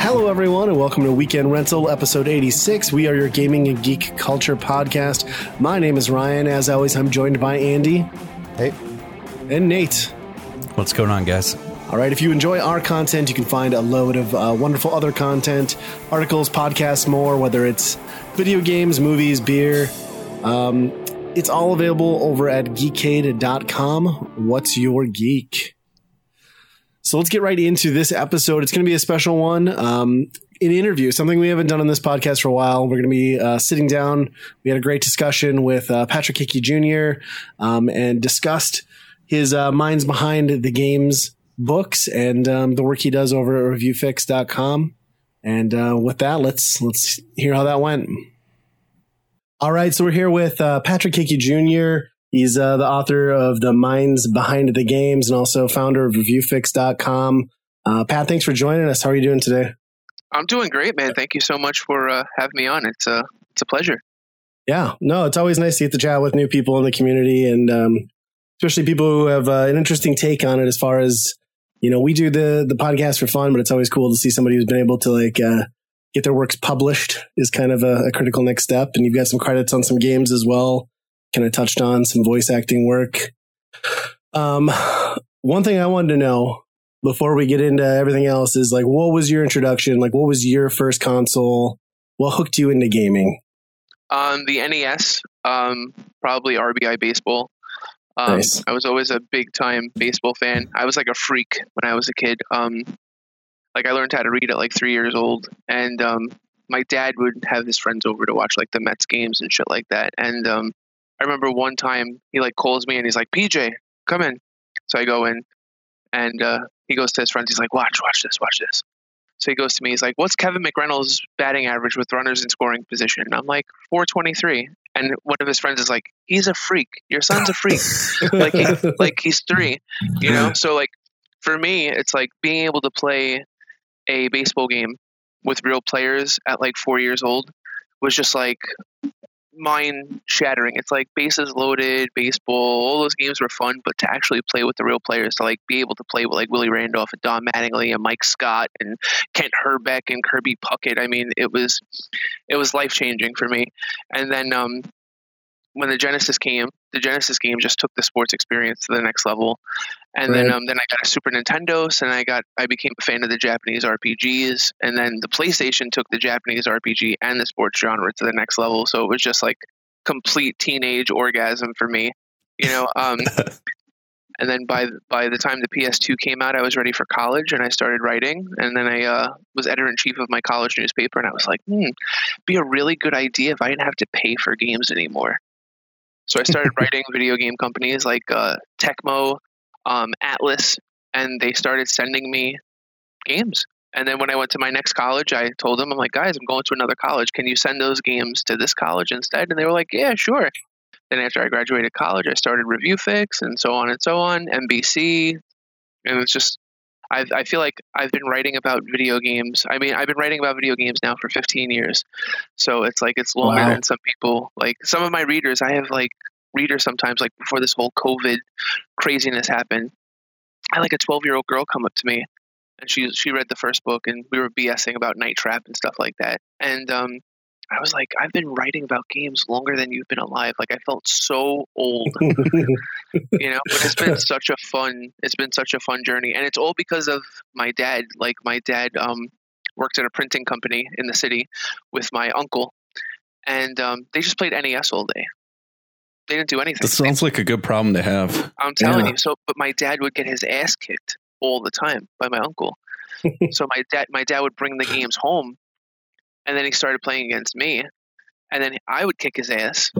Hello, everyone, and welcome to Weekend Rental, episode 86. We are your gaming and geek culture podcast. My name is Ryan. As always, I'm joined by Andy. Hey. And Nate. What's going on, guys? All right, if you enjoy our content, you can find a load of wonderful other content, articles, podcasts, more, whether it's video games, movies, beer. It's all available over at geekade.com. What's your geek? So let's get right into this episode. It's going to be a special one, an interview, something we haven't done on this podcast for a while. We're going to be sitting down. We had a great discussion with Patrick Hickey Jr. And discussed his minds behind the games, books, and the work he does over at reviewfix.com. And with that, let's hear how that went. All right, so we're here with Patrick Hickey Jr. He's the author of The Minds Behind the Games and also founder of reviewfix.com. Pat, thanks for joining us. How are you doing today? I'm doing great, man. Thank you so much for having me on. It's a pleasure. Yeah, no, it's always nice to get to chat with new people in the community, and especially people who have an interesting take on it as far as, you know, we do the podcast for fun, but it's always cool to see somebody who's been able to get their works published is kind of a critical next step. And you've got some credits on some games as well. Kind of touched on some voice acting work. One thing I wanted to know before we get into everything else is, like, what was your introduction? Like, what was your first console? What hooked you into gaming? The NES, probably RBI Baseball. Nice. I was always a big time baseball fan. I was like a freak when I was a kid. Like, I learned how to read at like 3 years old, and my dad would have his friends over to watch like the Mets games and shit like that. And I remember one time he like calls me and he's like, PJ, come in. So I go in, and he goes to his friends. He's like, watch this. So he goes to me. He's like, what's Kevin McReynolds' batting average with runners in scoring position? And I'm like, 423. And one of his friends is like, he's a freak. Your son's a freak. He's three, you know? So, like, for me, it's like being able to play a baseball game with real players at like 4 years old was just like mind shattering. It's like bases loaded, baseball, all those games were fun, but to actually play with the real players, to like be able to play with like Willie Randolph and Don Mattingly and Mike Scott and Kent Herbeck and Kirby Puckett. I mean, it was life changing for me. And then when the Genesis game just took the sports experience to the next level. And right. Then I got a Super Nintendo, and I became a fan of the Japanese RPGs, and then the PlayStation took the Japanese RPG and the sports genre to the next level. So it was just like complete teenage orgasm for me, you know. And then by the time the PS2 came out, I was ready for college, and I started writing. And then I was editor-in-chief of my college newspaper, and I was like, it'd be a really good idea if I didn't have to pay for games anymore. So I started writing video game companies like Tecmo, Atlas, and they started sending me games. And then when I went to my next college, I told them, I'm like, guys, I'm going to another college. Can you send those games to this college instead? And they were like, yeah, sure. Then after I graduated college, I started ReviewFix and so on, NBC. And it's just, I feel like I've been writing about video games. I mean, I've been writing about video games now for 15 years. So it's like, it's longer than some people. Like, some of my readers, I have like readers sometimes, like before this whole COVID craziness happened, I had like a 12-year-old girl come up to me, and she read the first book, and we were BSing about Night Trap and stuff like that. And I was like, I've been writing about games longer than you've been alive. Like, I felt so old, you know, but it's been such a fun journey. And it's all because of my dad. Like, my dad worked at a printing company in the city with my uncle, and they just played NES all day. They didn't do anything. That sounds like a good problem to have. I'm telling you. So, but my dad would get his ass kicked all the time by my uncle. So my dad would bring the games home, and then he started playing against me, and then I would kick his ass,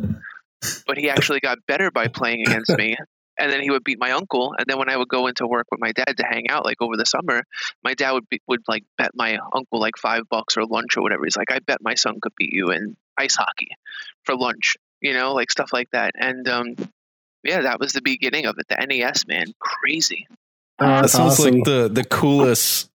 but he actually got better by playing against me. And then he would beat my uncle. And then when I would go into work with my dad to hang out, like over the summer, my dad would like bet my uncle like $5 or lunch or whatever. He's like, I bet my son could beat you in ice hockey for lunch, you know, like stuff like that. And that was the beginning of it. The NES, man, crazy. That sounds awesome. Like the coolest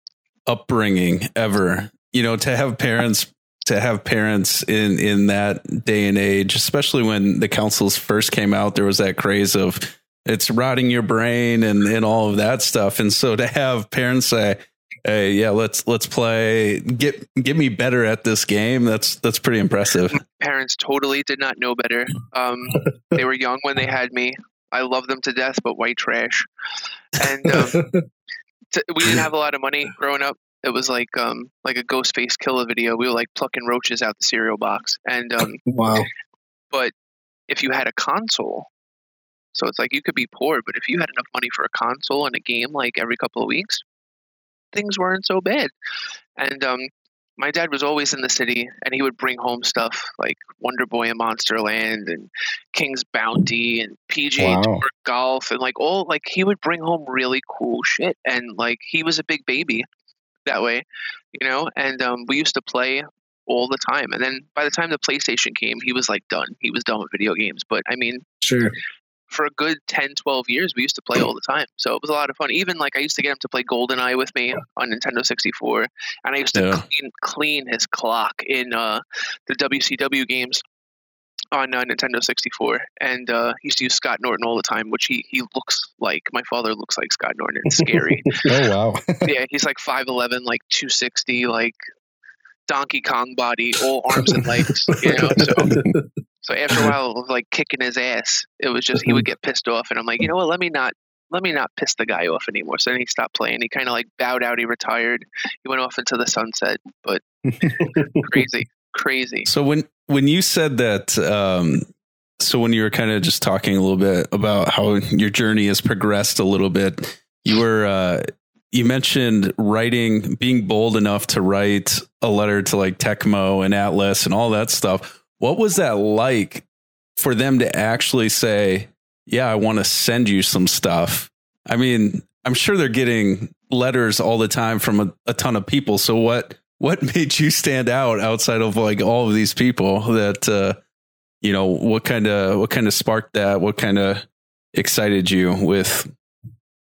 upbringing ever, you know, to have parents to have parents in that day and age, especially when the consoles first came out, there was that craze of it's rotting your brain and all of that stuff. And so to have parents say, hey, yeah, let's play, get me better at this game. That's pretty impressive. Parents totally did not know better. They were young when they had me. I love them to death, but white trash. And we didn't have a lot of money growing up. It was like a Ghostface Killer video. We were like plucking roaches out the cereal box. And wow. But if you had a console, so it's like you could be poor, but if you had enough money for a console and a game like every couple of weeks, things weren't so bad. And my dad was always in the city, and he would bring home stuff like Wonder Boy and Monsterland and King's Bounty and PGA Tour golf, and like he would bring home really cool shit. And like he was a big baby that way, you know. And we used to play all the time. And then by the time the PlayStation came, he was like done. He was done with video games. But I mean, sure, for a good 10, 12 years, we used to play all the time. So it was a lot of fun. Even like I used to get him to play GoldenEye with me on Nintendo 64. And I used to clean his clock in the WCW games on Nintendo 64. And he used to use Scott Norton all the time, which he looks like. My father looks like Scott Norton. It's scary. Oh, wow. Yeah, he's like 5'11", like 260, like Donkey Kong body, all arms and legs, you know. So after a while of like kicking his ass, it was just he would get pissed off, and I'm like, you know what, let me not piss the guy off anymore. So then he stopped playing. He kind of like bowed out. He retired. He went off into the sunset. But crazy. So when you said that, so when you were kind of just talking a little bit about how your journey has progressed a little bit, you were you mentioned writing, being bold enough to write a letter to like Tecmo and Atlas and all that stuff. What was that like for them to actually say, yeah, I want to send you some stuff? I mean, I'm sure they're getting letters all the time from a ton of people. So what made you stand out outside of like all of these people that, you know, what kind of sparked that? What kind of excited you with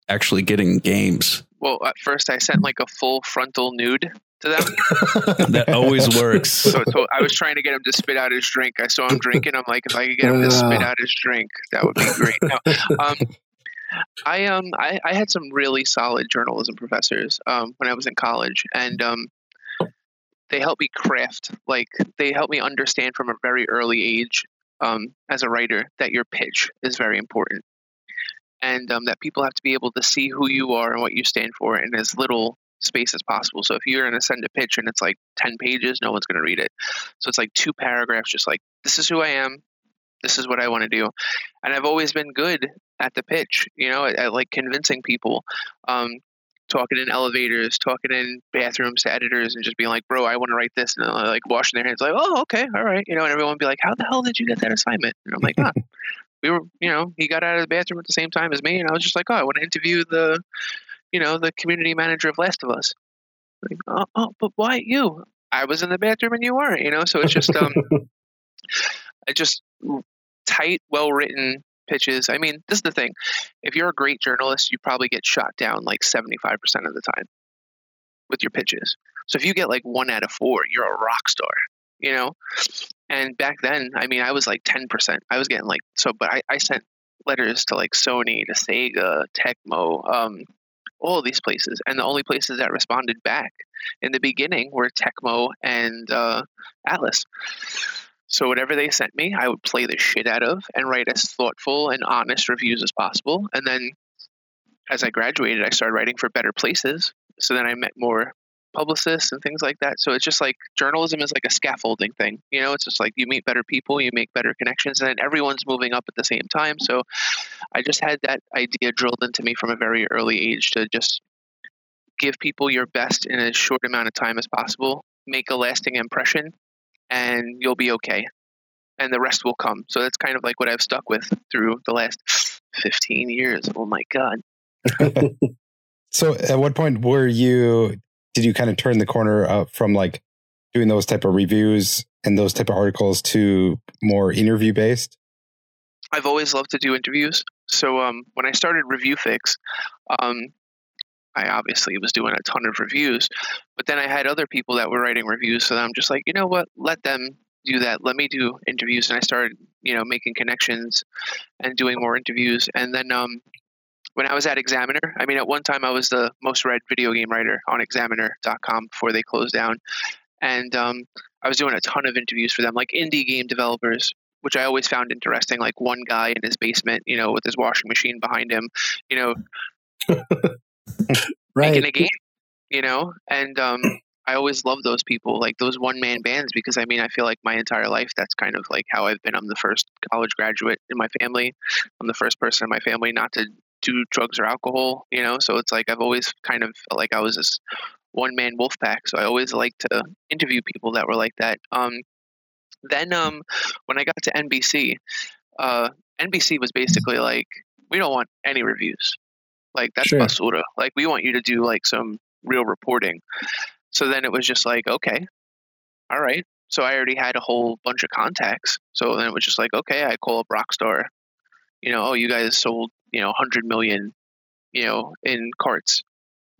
actually getting games? Well, at first I sent like a full frontal nude to them. That always works. So I was trying to get him to spit out his drink. I saw him drinking. I'm like, if I could get him to spit out his drink, that would be great. No, I had some really solid journalism professors when I was in college, and they helped me craft. Like they helped me understand from a very early age as a writer that your pitch is very important. And that people have to be able to see who you are and what you stand for in as little space as possible. So if you're going to send a pitch and it's like 10 pages, no one's going to read it. So it's like two paragraphs, just like, this is who I am. This is what I want to do. And I've always been good at the pitch, you know, at like convincing people, talking in elevators, talking in bathrooms to editors and just being like, bro, I want to write this. And like washing their hands like, oh, okay. All right. You know, and everyone would be like, how the hell did you get that assignment? And I'm like, huh. We were, you know, he got out of the bathroom at the same time as me, and I was just like, oh, I want to interview the, you know, the community manager of Last of Us. Like, oh, but why you? I was in the bathroom and you weren't, you know? So it's just, just tight, well-written pitches. I mean, this is the thing. If you're a great journalist, you probably get shot down like 75% of the time with your pitches. So if you get like 1 out of 4, you're a rock star, you know? And back then, I mean, I was like 10%. I was getting like, so, but I sent letters to like Sony, to Sega, Tecmo, all these places. And the only places that responded back in the beginning were Tecmo and Atlas. So whatever they sent me, I would play the shit out of and write as thoughtful and honest reviews as possible. And then as I graduated, I started writing for better places. So then I met more publicists and things like that. So it's just like journalism is like a scaffolding thing, you know. It's just like you meet better people, you make better connections, and then everyone's moving up at the same time. So I just had that idea drilled into me from a very early age to just give people your best in as short amount of time as possible, make a lasting impression, and you'll be okay, and the rest will come. So that's kind of like what I've stuck with through the last 15 years. Oh my god. So at what point did you kind of turn the corner up from like doing those type of reviews and those type of articles to more interview based? I've always loved to do interviews. So when I started Review Fix, I obviously was doing a ton of reviews, but then I had other people that were writing reviews. So I'm just like, you know what, let them do that. Let me do interviews. And I started, making connections and doing more interviews. And then, when I was at Examiner, at one time I was the most read video game writer on Examiner.com before they closed down. And I was doing a ton of interviews for them, like indie game developers, which I always found interesting, like one guy in his basement, with his washing machine behind him, right. Making a game, and I always love those people, like those one-man bands, because I feel like my entire life, that's kind of like how I've been. I'm the first college graduate in my family. I'm the first person in my family not to do drugs or alcohol, so it's like I've always kind of felt like I was this one-man wolf pack, so I always like to interview people that were like that. Then when I got to NBC, NBC was basically like, we don't want any reviews. Like, that's basura. Like, we want you to do, like, some real reporting. So then it was just like, okay, all right. So I already had a whole bunch of contacts. So then it was just like, okay, I call up Rockstar. Oh, you guys sold, 100 million, in carts.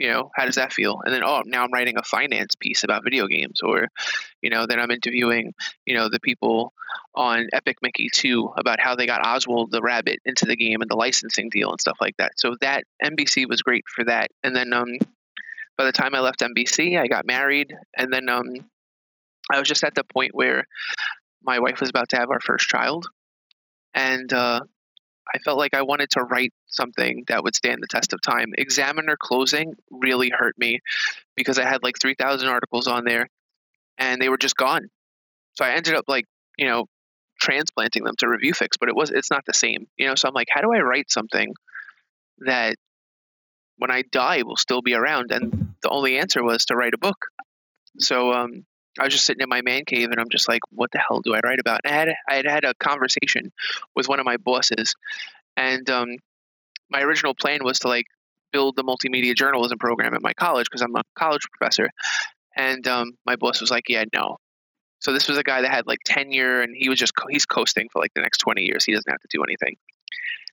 How does that feel? And then, oh, now I'm writing a finance piece about video games, or, then I'm interviewing, the people on Epic Mickey 2 about how they got Oswald the Rabbit into the game and the licensing deal and stuff like that. So that NBC was great for that. And then, by the time I left NBC, I got married. And then, I was just at the point where my wife was about to have our first child. And, I felt like I wanted to write something that would stand the test of time. Examiner closing really hurt me because I had like 3,000 articles on there and they were just gone. So I ended up transplanting them to ReviewFix, but it's not the same. So I'm like, how do I write something that when I die will still be around? And the only answer was to write a book. So I was just sitting in my man cave and I'm just like, what the hell do I write about? And I had a conversation with one of my bosses, and my original plan was to like build the multimedia journalism program at my college, because I'm a college professor. And my boss was like, yeah, no. So this was a guy that had like tenure, and he was just, he's coasting for like the next 20 years. He doesn't have to do anything.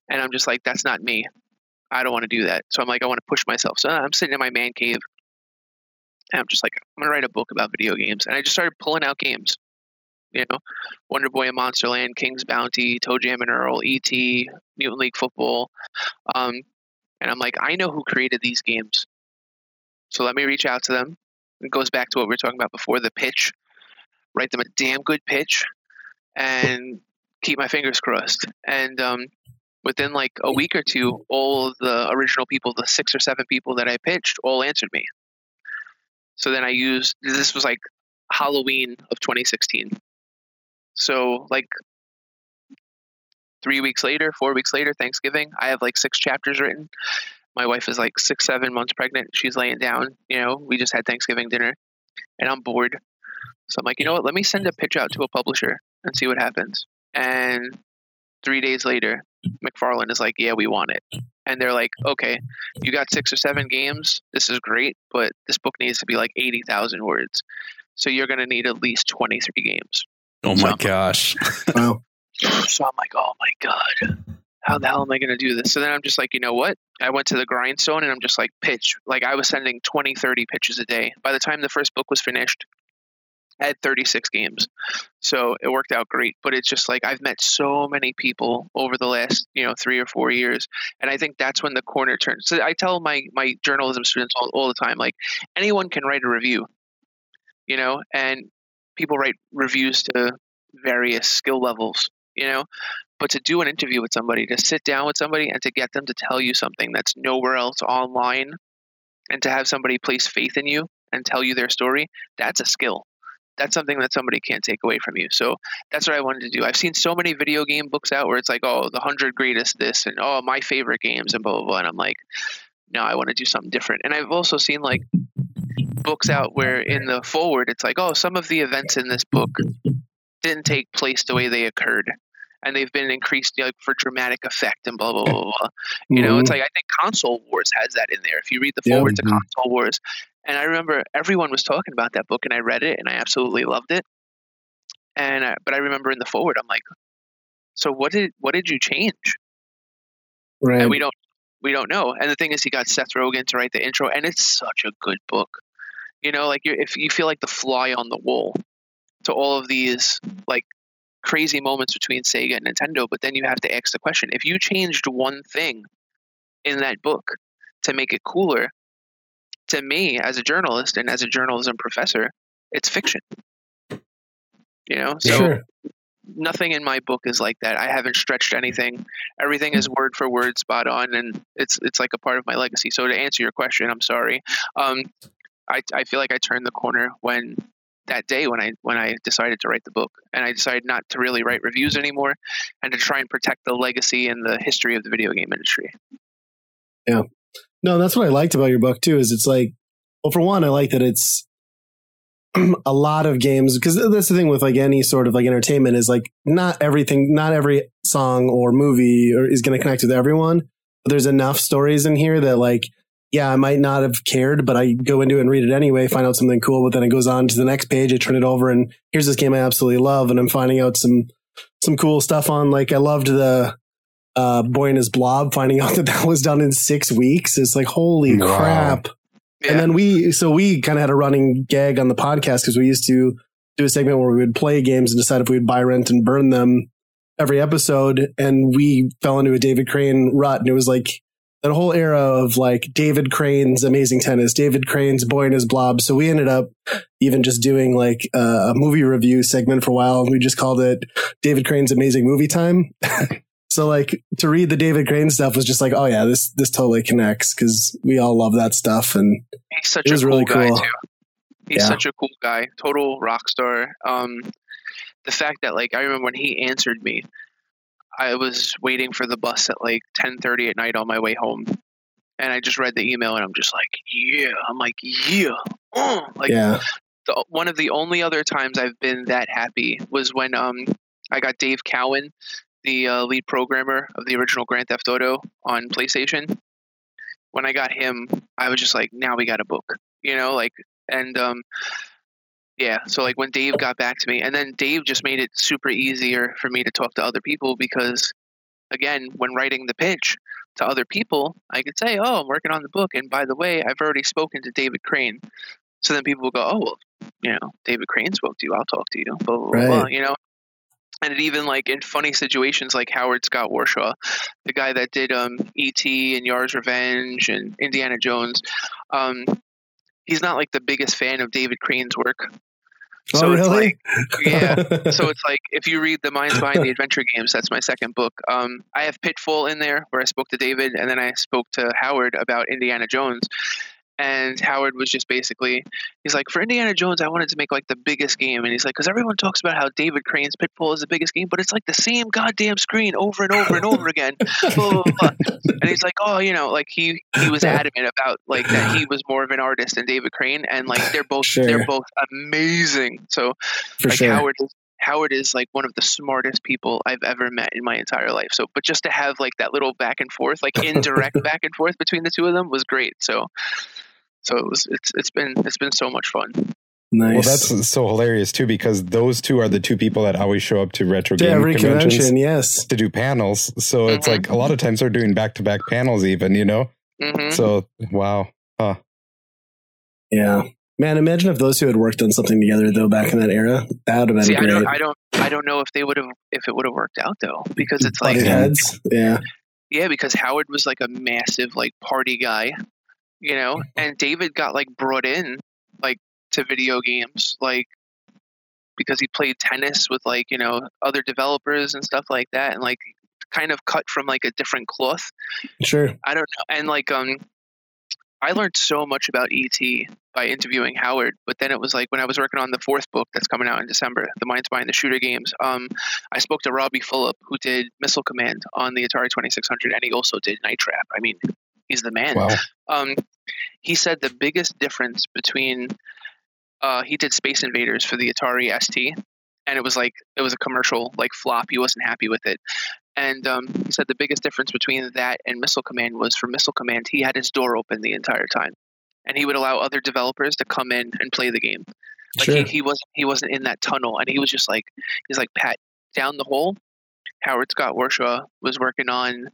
And I'm just like, that's not me. I don't want to do that. So I'm like, I want to push myself. So I'm sitting in my man cave. And I'm just like, I'm going to write a book about video games. And I just started pulling out games, Wonder Boy and Monsterland, King's Bounty, Toe Jam and Earl, E.T., Mutant League Football. And I'm like, I know who created these games. So let me reach out to them. It goes back to what we were talking about before, the pitch. Write them a damn good pitch and keep my fingers crossed. And within like a week or two, all the original people, the 6 or 7 people that I pitched, all answered me. So then I used, this was like Halloween of 2016. So like 3 weeks later, 4 weeks later, Thanksgiving, I have like 6 chapters written. My wife is like 6, 7 months pregnant. She's laying down, we just had Thanksgiving dinner and I'm bored. So I'm like, you know what, let me send a pitch out to a publisher and see what happens. And 3 days later, McFarlane is like, yeah, we want it. And they're like, okay, you got 6 or 7 games. This is great, but this book needs to be like 80,000 words. So you're going to need at least 23 games. Oh my gosh. Wow. So I'm like, oh my God, how the hell am I going to do this? So then I'm just like, you know what? I went to the grindstone and I'm just like, pitch. Like I was sending 20, 30 pitches a day. By the time the first book was finished, I had 36 games. So it worked out great. But it's just like I've met so many people over the last, 3 or 4 years. And I think that's when the corner turns. So I tell my journalism students all the time, like anyone can write a review, and people write reviews to various skill levels, But to do an interview with somebody, to sit down with somebody and to get them to tell you something that's nowhere else online, and to have somebody place faith in you and tell you their story, that's a skill. That's something that somebody can't take away from you. So that's what I wanted to do. I've seen so many video game books out where it's like, oh, the 100 greatest this, and oh, my favorite games, and blah, blah, blah. And I'm like, no, I want to do something different. And I've also seen like books out where in the foreword, it's like, oh, some of the events in this book didn't take place the way they occurred, and they've been increased for dramatic effect and blah, blah, blah, blah. It's like, I think Console Wars has that in there. If you read the foreword to Console Wars. And I remember everyone was talking about that book, and I read it and I absolutely loved it. But I remember in the foreword, I'm like, so what did you change? Right. And we don't, We don't know. And the thing is, he got Seth Rogen to write the intro, and it's such a good book. You know, like if you feel like the fly on the wall to all of these like crazy moments between Sega and Nintendo, but then you have to ask the question: if you changed one thing in that book to make it cooler, to me as a journalist and as a journalism professor, it's fiction. You know, so sure. Nothing in my book is like that. I haven't stretched anything. Everything is word for word, spot on, and it's like a part of my legacy. So to answer your question, I'm sorry. I feel like I turned the corner when I decided to write the book, and I decided not to really write reviews anymore, and to try and protect the legacy and the history of the video game industry. Yeah, no, that's what I liked about your book too. Is it's like, well, for one, I like that it's a lot of games, because that's the thing with like any sort of like entertainment is like not every song or movie is going to connect with everyone. But there's enough stories in here that like, yeah, I might not have cared, but I go into it and read it anyway, find out something cool, but then it goes on to the next page. I turn it over and here's this game I absolutely love. And I'm finding out some cool stuff on, like, I loved the Boy and His Blob, finding out that was done in 6 weeks. It's like, holy crap. Yeah. And then we kind of had a running gag on the podcast because we used to do a segment where we would play games and decide if we would buy, rent, and burn them every episode. And we fell into a David Crane rut, and it was like, that whole era of like David Crane's Amazing Tennis, David Crane's Boy and His Blob. So we ended up even just doing like a movie review segment for a while, and we just called it David Crane's Amazing Movie Time. So like to read the David Crane stuff was just like, oh yeah, this totally connects because we all love that stuff. And he's such a cool really guy cool. too. He's yeah. such a cool guy, total rock star. The fact that like I remember when he answered me, I was waiting for the bus at like 10:30 at night on my way home, and I just read the email, and I'm just like, yeah. I'm like, yeah. Like yeah. One of the only other times I've been that happy was when I got Dave Cowan, the lead programmer of the original Grand Theft Auto on PlayStation. When I got him, I was just like, now we got a book, you know, like, and yeah. So like when Dave got back to me, and then Dave just made it super easier for me to talk to other people because, again, when writing the pitch to other people, I could say, oh, I'm working on the book. And by the way, I've already spoken to David Crane. So then people will go, oh, well, you know, David Crane spoke to you. I'll talk to you. Blah, blah, right. blah, you know. And it even like in funny situations like Howard Scott Warshaw, the guy that did E.T. and Yar's Revenge and Indiana Jones, he's not like the biggest fan of David Crane's work. So oh, really? It's like, yeah. So it's like, if you read The Minds Behind the Adventure Games, that's my second book. I have Pitfall in there where I spoke to David, and then I spoke to Howard about Indiana Jones. And Howard was just basically, he's like, for Indiana Jones, I wanted to make like the biggest game. And he's like, because everyone talks about how David Crane's Pitfall is the biggest game, but it's like the same goddamn screen over and over and over again. Blah, blah, blah. And he's like, oh, you know, like he was adamant about like that he was more of an artist than David Crane. And like they're both amazing. So for like sure. Howard is like one of the smartest people I've ever met in my entire life. So, but just to have like that little back and forth, like indirect back and forth between the two of them was great. So it's been so much fun. Nice. Well, that's so hilarious too, because those two are the two people that always show up to retro game conventions, yes, to do panels. So it's like a lot of times they're doing back-to-back panels even, you know? Mm-hmm. So, wow. Huh. Yeah. Man, imagine if those two had worked on something together though back in that era. That would have been great. I don't know if they would have it would have worked out though, because it's like heads. Yeah. Yeah, because Howard was like a massive like party guy, you know, and David got like brought in like to video games like because he played tennis with like, you know, other developers and stuff like that, and like kind of cut from like a different cloth. Sure. I don't know. And like I learned so much about E.T. by interviewing Howard, but then it was like when I was working on the fourth book that's coming out in December, The Minds Behind the Shooter Games, I spoke to Robbie Phillip, who did Missile Command on the Atari 2600, and he also did Night Trap. I mean, he's the man. Wow. He said the biggest difference between he did Space Invaders for the Atari ST, and it was a commercial like flop. He wasn't happy with it. And he said the biggest difference between that and Missile Command was for Missile Command, he had his door open the entire time, and he would allow other developers to come in and play the game. Like sure. he wasn't in that tunnel, and he was just like Pat down the hole. Howard Scott Warshaw was working on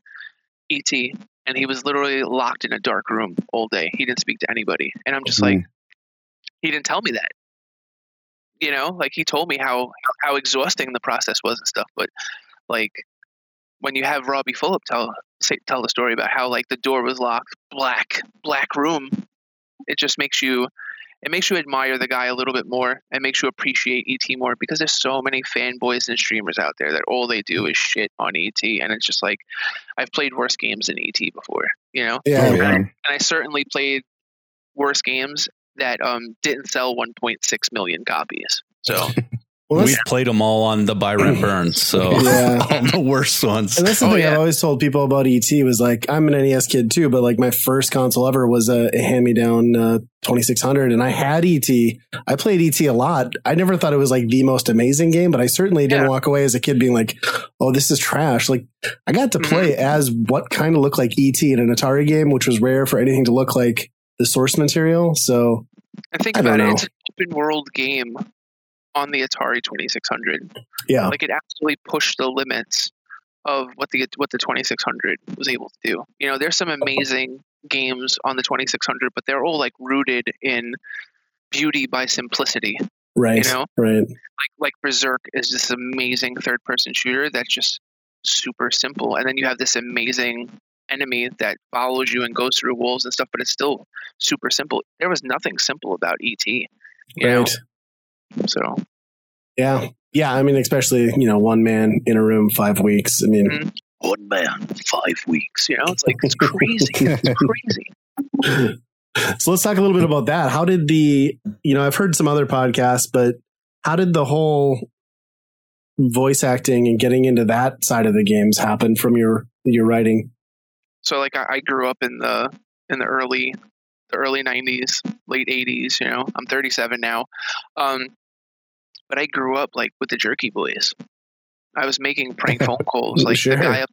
E.T. And he was literally locked in a dark room all day. He didn't speak to anybody. And I'm just like, he didn't tell me that. You know, like he told me how exhausting the process was and stuff. But like when you have Robbie Phillip tell the story about how like the door was locked, black room, it just makes you admire the guy a little bit more and makes you appreciate E.T. more, because there's so many fanboys and streamers out there that all they do is shit on E.T. And it's just like, I've played worse games than E.T. before, you know? Yeah, and, yeah. And I certainly played worse games that didn't sell 1.6 million copies. So... Well, we've played them all on the buy, rent, burn, so yeah. All the worst ones. And that's the thing I've always told people about E.T. was like, I'm an NES kid too, but like my first console ever was a hand-me-down 2600, and I had E.T. I played E.T. a lot. I never thought it was like the most amazing game, but I certainly didn't walk away as a kid being like, oh, this is trash. Like I got to play as what kind of looked like E.T. in an Atari game, which was rare for anything to look like the source material. So I think about it. It's an open world game on the Atari 2600. Yeah. Like it absolutely pushed the limits of what the 2600 was able to do. You know, there's some amazing games on the 2600, but they're all like rooted in beauty by simplicity. Right. You know? Right. Like Berserk is this amazing third person shooter that's just super simple. And then you have this amazing enemy that follows you and goes through walls and stuff, but it's still super simple. There was nothing simple about E.T. You know? So, yeah. I mean, especially, you know, one man in a room, 5 weeks. I mean, one man, 5 weeks, you know, it's like, it's crazy. So let's talk a little bit about that. How did I've heard some other podcasts, but how did the whole voice acting and getting into that side of the games happen from your writing? So like, I grew up in the early 90s, late 80s, you know, I'm 37 now. But I grew up like with the Jerky Boys. I was making prank phone calls. Like the guy up,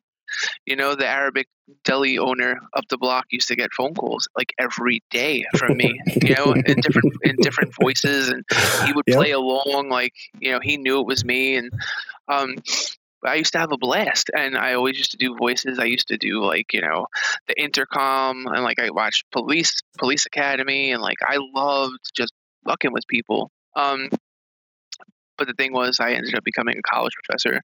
you know, the Arabic deli owner up the block used to get phone calls like every day from me, you know, in different voices, and he would play along, like, you know, he knew it was me. And I used to have a blast, and I always used to do voices. I used to do like, you know, the intercom, and like I watched Police Academy, and like I loved just fucking with people. But the thing was, I ended up becoming a college professor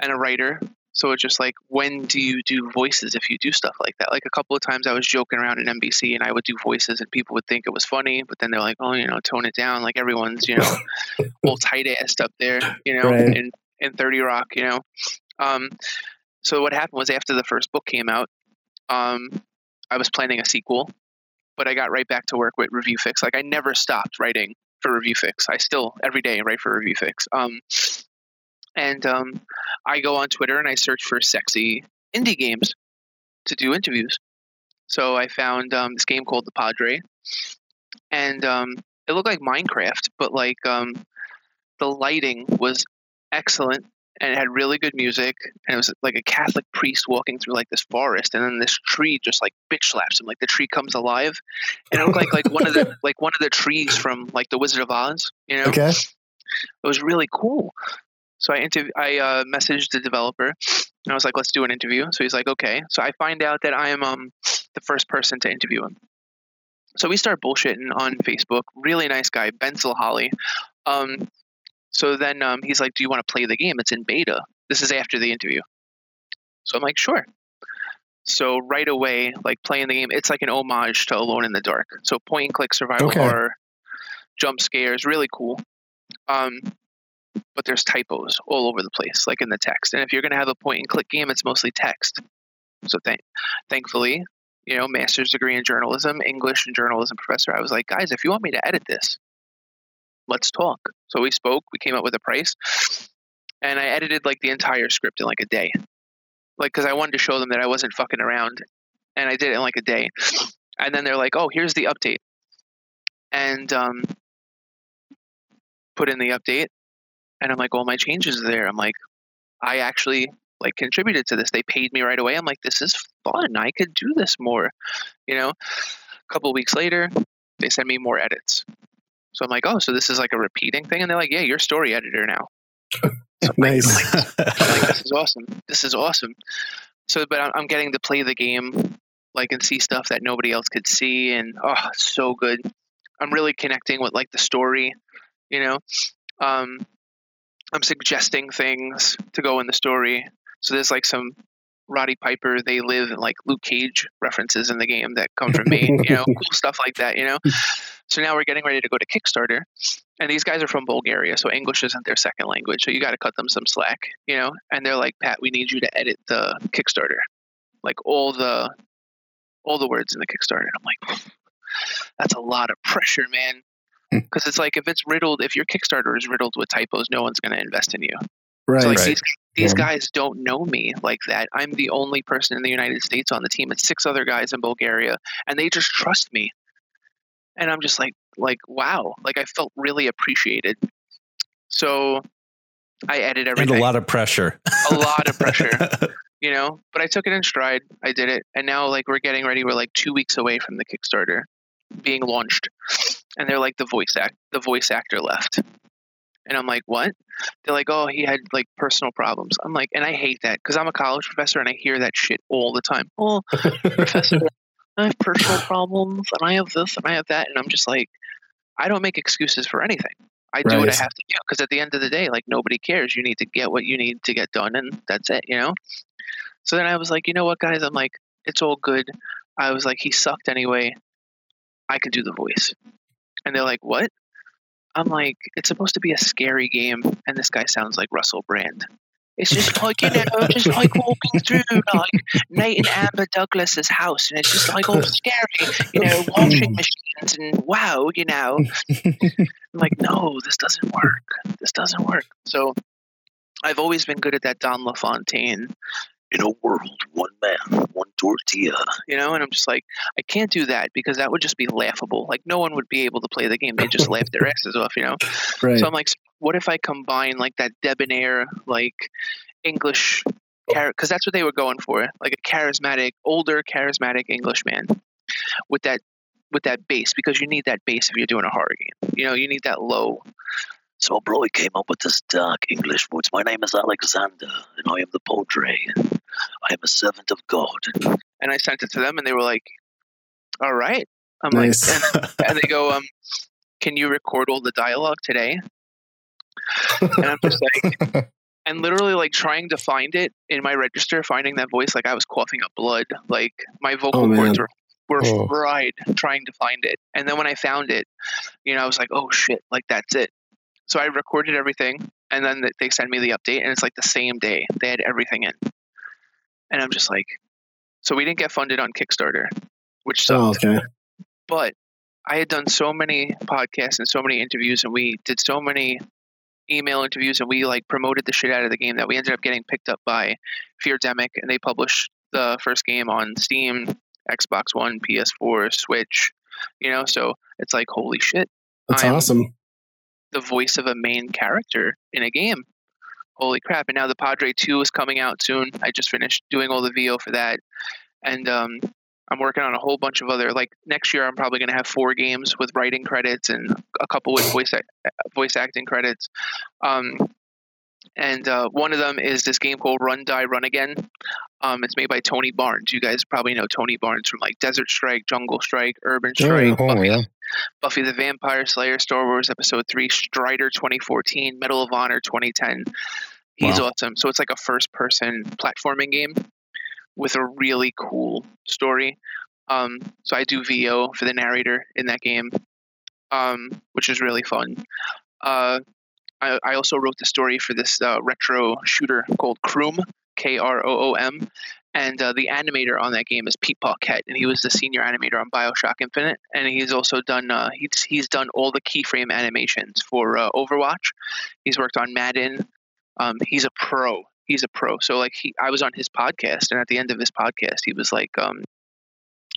and a writer. So it's just like, when do you do voices if you do stuff like that? Like a couple of times I was joking around in NBC and I would do voices and people would think it was funny, but then they're like, oh, you know, tone it down. Like everyone's, you know, all tight-assed up there, you know, right. and 30 Rock, you know? So what happened was, after the first book came out, I was planning a sequel, but I got right back to work with Review Fix. Like I never stopped writing for Review Fix. I still every day write for Review Fix. And I go on Twitter and I search for sexy indie games to do interviews. So I found this game called The Padre, and it looked like Minecraft, but like the lighting was excellent, and it had really good music, and it was like a Catholic priest walking through like this forest, and then this tree just like bitch slaps him, like the tree comes alive, and it looked like one of the trees from like The Wizard of Oz, you know. Okay. It was really cool. So I messaged the developer, and I was like, let's do an interview. So he's like, okay. So I find out that I am the first person to interview him. So we start bullshitting on Facebook. Really nice guy, Benzel Holly. So then he's like, do you want to play the game? It's in beta. This is after the interview. So I'm like, sure. So right away, like playing the game, it's like an homage to Alone in the Dark. So point and click survival horror, jump scares, really cool. But there's typos all over the place, like in the text. And if you're going to have a point and click game, it's mostly text. So thankfully, you know, master's degree in journalism, English and journalism professor, I was like, guys, if you want me to edit this, let's talk. So we spoke, we came up with a price, and I edited like the entire script in like a day. Like, cause I wanted to show them that I wasn't fucking around, and I did it in like a day. And then they're like, oh, here's the update. And, put in the update, and I'm like, well, my changes are there. I'm like, I actually like contributed to this. They paid me right away. I'm like, this is fun. I could do this more, you know. A couple of weeks later, they send me more edits. So I'm like, oh, so this is like a repeating thing? And they're like, yeah, you're story editor now. So nice. I'm like, this is awesome. So, but I'm getting to play the game, like, and see stuff that nobody else could see, and oh, it's so good. I'm really connecting with, like, the story, you know. I'm suggesting things to go in the story. So there's, like, some Roddy Piper, They Live, and, like, Luke Cage references in the game that come from me, you know, cool stuff like that, you know. So now we're getting ready to go to Kickstarter, and these guys are from Bulgaria, so English isn't their second language, so you got to cut them some slack, you know. And they're like, Pat, we need you to edit the Kickstarter, like all the words in the Kickstarter. And I'm like, that's a lot of pressure, man, because it's like, if your Kickstarter is riddled with typos, no one's going to invest in you. Right. So, like, right. These guys don't know me like that. I'm the only person in the United States on the team. It's 6 other guys in Bulgaria, and they just trust me. And I'm just like, wow. Like, I felt really appreciated. So I edit everything. And a lot of pressure. You know, but I took it in stride. I did it. And now, like, we're getting ready. We're like 2 weeks away from the Kickstarter being launched. And they're like, the voice actor left. And I'm like, what? They're like, oh, he had, like, personal problems. I'm like, and I hate that, because I'm a college professor and I hear that shit all the time. Oh, professor, I have personal problems, and I have this, and I have that. And I'm just like, I don't make excuses for anything. I do what I have to do, because at the end of the day, like, nobody cares. You need to get what you need to get done, and that's it, you know? So then I was like, you know what, guys? I'm like, it's all good. I was like, he sucked anyway. I could do the voice. And they're like, what? I'm like, it's supposed to be a scary game, and this guy sounds like Russell Brand. It's just like, you know, just like walking through, like, Nate and Amber Douglas's house, and it's just like all scary, you know, washing machines, and wow, you know. I'm like, no, this doesn't work. So I've always been good at that Don LaFontaine, in a world, one man, one tortilla, you know. And I'm just like, I can't do that, because that would just be laughable. Like, no one would be able to play the game. They just laugh their asses off, you know. Right. So I'm like, what if I combine, like, that debonair, like, English, because that's what they were going for, like a older charismatic Englishman with that bass, because you need that bass if you're doing a horror game, you know. You need that low. So, bro, I came up with this dark English voice. My name is Alexander, and I am the Padre, and I am a servant of God. And I sent it to them, and they were like, all right. I'm nice. Like, and they go, can you record all the dialogue today? And I'm just like, and literally, like, trying to find it in my register, finding that voice, like, I was coughing up blood. Like, my vocal cords were fried trying to find it. And then when I found it, you know, I was like, oh, shit, like, that's it. So I recorded everything, and then they send me the update, and it's like the same day. They had everything in. And I'm just like, so we didn't get funded on Kickstarter, which sucked. Oh, okay. But I had done so many podcasts and so many interviews, and we did so many email interviews, and we, like, promoted the shit out of the game that we ended up getting picked up by Feardemic, and they published the first game on Steam, Xbox One, PS4, Switch, you know. So it's like, holy shit. That's awesome. The voice of a main character in a game. Holy crap. And now the Padre 2 is coming out soon. I just finished doing all the VO for that. And I'm working on a whole bunch of other, like, next year I'm probably going to have 4 games with writing credits and a couple with voice acting credits. And one of them is this game called Run, Die, Run Again. It's made by Tony Barnes. You guys probably know Tony Barnes from, like, Desert Strike, Jungle Strike, Urban Strike, Buffy the Vampire Slayer, Star Wars Episode 3, Strider 2014, Medal of Honor 2010. He's awesome. So it's like a first-person platforming game with a really cool story. So I do VO for the narrator in that game, which is really fun. I also wrote the story for this retro shooter called Kroom, Kroom, and the animator on that game is Pete Paquette, and he was the senior animator on BioShock Infinite, and he's also done he's done all the keyframe animations for Overwatch. He's worked on Madden. He's a pro. So, like, I was on his podcast, and at the end of his podcast, he was like,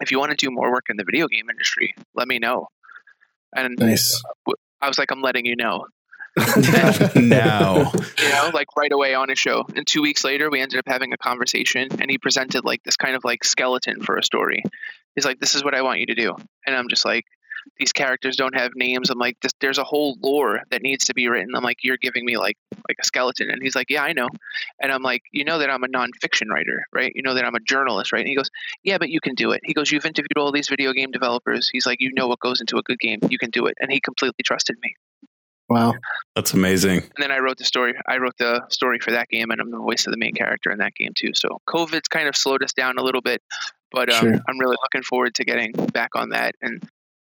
"If you want to do more work in the video game industry, let me know." And nice. I was like, "I'm letting you know." Now, you know, like, right away on a show. And 2 weeks later, we ended up having a conversation, and he presented, like, this kind of, like, skeleton for a story. He's like, this is what I want you to do. And I'm just like, these characters don't have names. I'm like, there's a whole lore that needs to be written. I'm like, you're giving me like a skeleton. And he's like, yeah, I know. And I'm like, you know that I'm a nonfiction writer, right? You know that I'm a journalist, right? And he goes, yeah, but you can do it. He goes, you've interviewed all these video game developers. He's like, you know what goes into a good game. You can do it. And he completely trusted me. Wow. That's amazing. And then I wrote the story. I wrote the story for that game, and I'm the voice of the main character in that game too. So COVID's kind of slowed us down a little bit, but sure. I'm really looking forward to getting back on that. And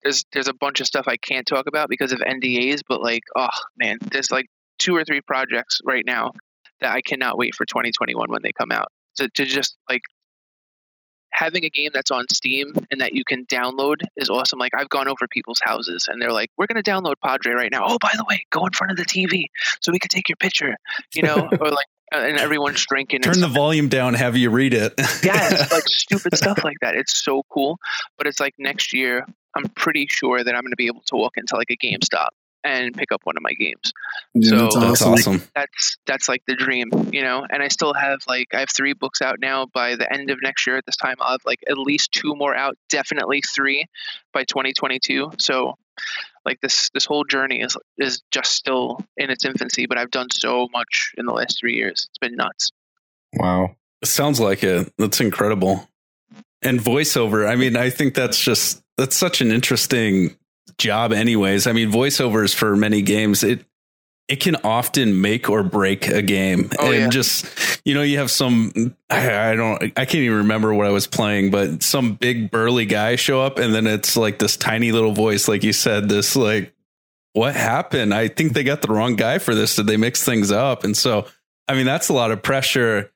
there's a bunch of stuff I can't talk about because of NDAs, but like, oh man, there's like 2 or 3 projects right now that I cannot wait for 2021 when they come out. So to just like having a game that's on Steam and that you can download is awesome. Like I've gone over people's houses and they're like, we're going to download Padre right now. Oh, by the way, go in front of the TV so we can take your picture, you know, or like, and everyone's drinking. Turn the volume down, have you read it. Yeah. It's like stupid stuff like that. It's so cool. But it's like next year, I'm pretty sure that I'm going to be able to walk into like a GameStop and pick up one of my games. Yeah, so that's awesome. Like, that's like the dream, you know? And I still have like, I have 3 books out now. By the end of next year at this time, I'll have like at least 2 more out, definitely 3 by 2022. So like this whole journey is just still in its infancy, but I've done so much in the last 3 years. It's been nuts. Wow. It sounds like it. That's incredible. And voiceover. I mean, I think that's such an interesting job anyways. I mean, voiceovers for many games, it can often make or break a game. Oh, and yeah. Just, you know, you have some, I can't even remember what I was playing, but some big burly guy show up and then it's like this tiny little voice. Like you said, this like, what happened? I think they got the wrong guy for this. Did they mix things up? And so, I mean, that's a lot of pressure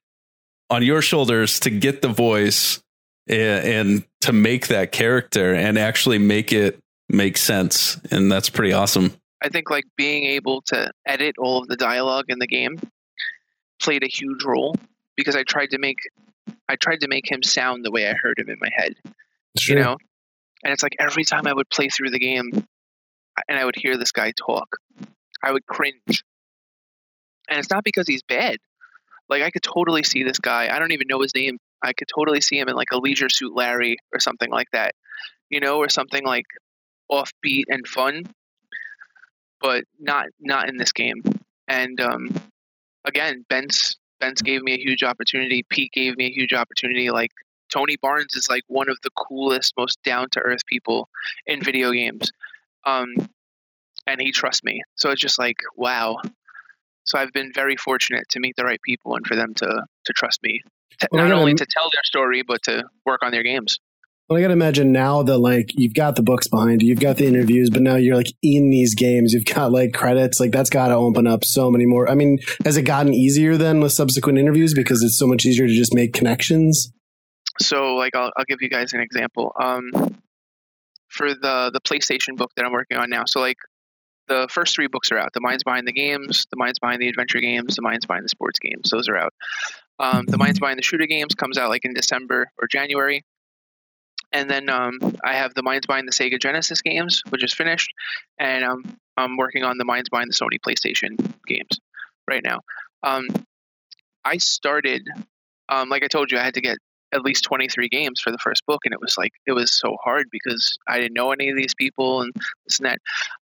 on your shoulders to get the voice and to make that character and actually make it make sense. And that's pretty awesome. I think like being able to edit all of the dialogue in the game played a huge role because I tried to make him sound the way I heard him in my head, sure. You know? And it's like every time I would play through the game and I would hear this guy talk, I would cringe. And it's not because he's bad. Like I could totally see this guy. I don't even know his name. I could totally see him in like a Leisure Suit Larry or something like that, you know, or something like offbeat and fun. But not in this game. And again, Benz gave me a huge opportunity. Pete gave me a huge opportunity. Like Tony Barnes is like one of the coolest, most down to earth people in video games. And he trusts me. So it's just like, wow. So I've been very fortunate to meet the right people and for them to trust me, not only to tell their story, but to work on their games. Well, I got to imagine now that like you've got the books behind you, you've got the interviews, but now you're like in these games, you've got like credits, like that's got to open up so many more. I mean, has it gotten easier then with subsequent interviews because it's so much easier to just make connections? So like I'll give you guys an example for the PlayStation book that I'm working on now. So like the first 3 books are out. The Minds Behind the Games, The Minds Behind the Adventure Games, The Minds Behind the Sports Games. Those are out. The Minds Behind the Shooter Games comes out like in December or January. And then I have the Minds Behind the Sega Genesis games, which is finished, and I'm working on the Minds Behind the Sony PlayStation games right now. I started, like I told you, I had to get at least 23 games for the first book, and it was so hard because I didn't know any of these people and this and that.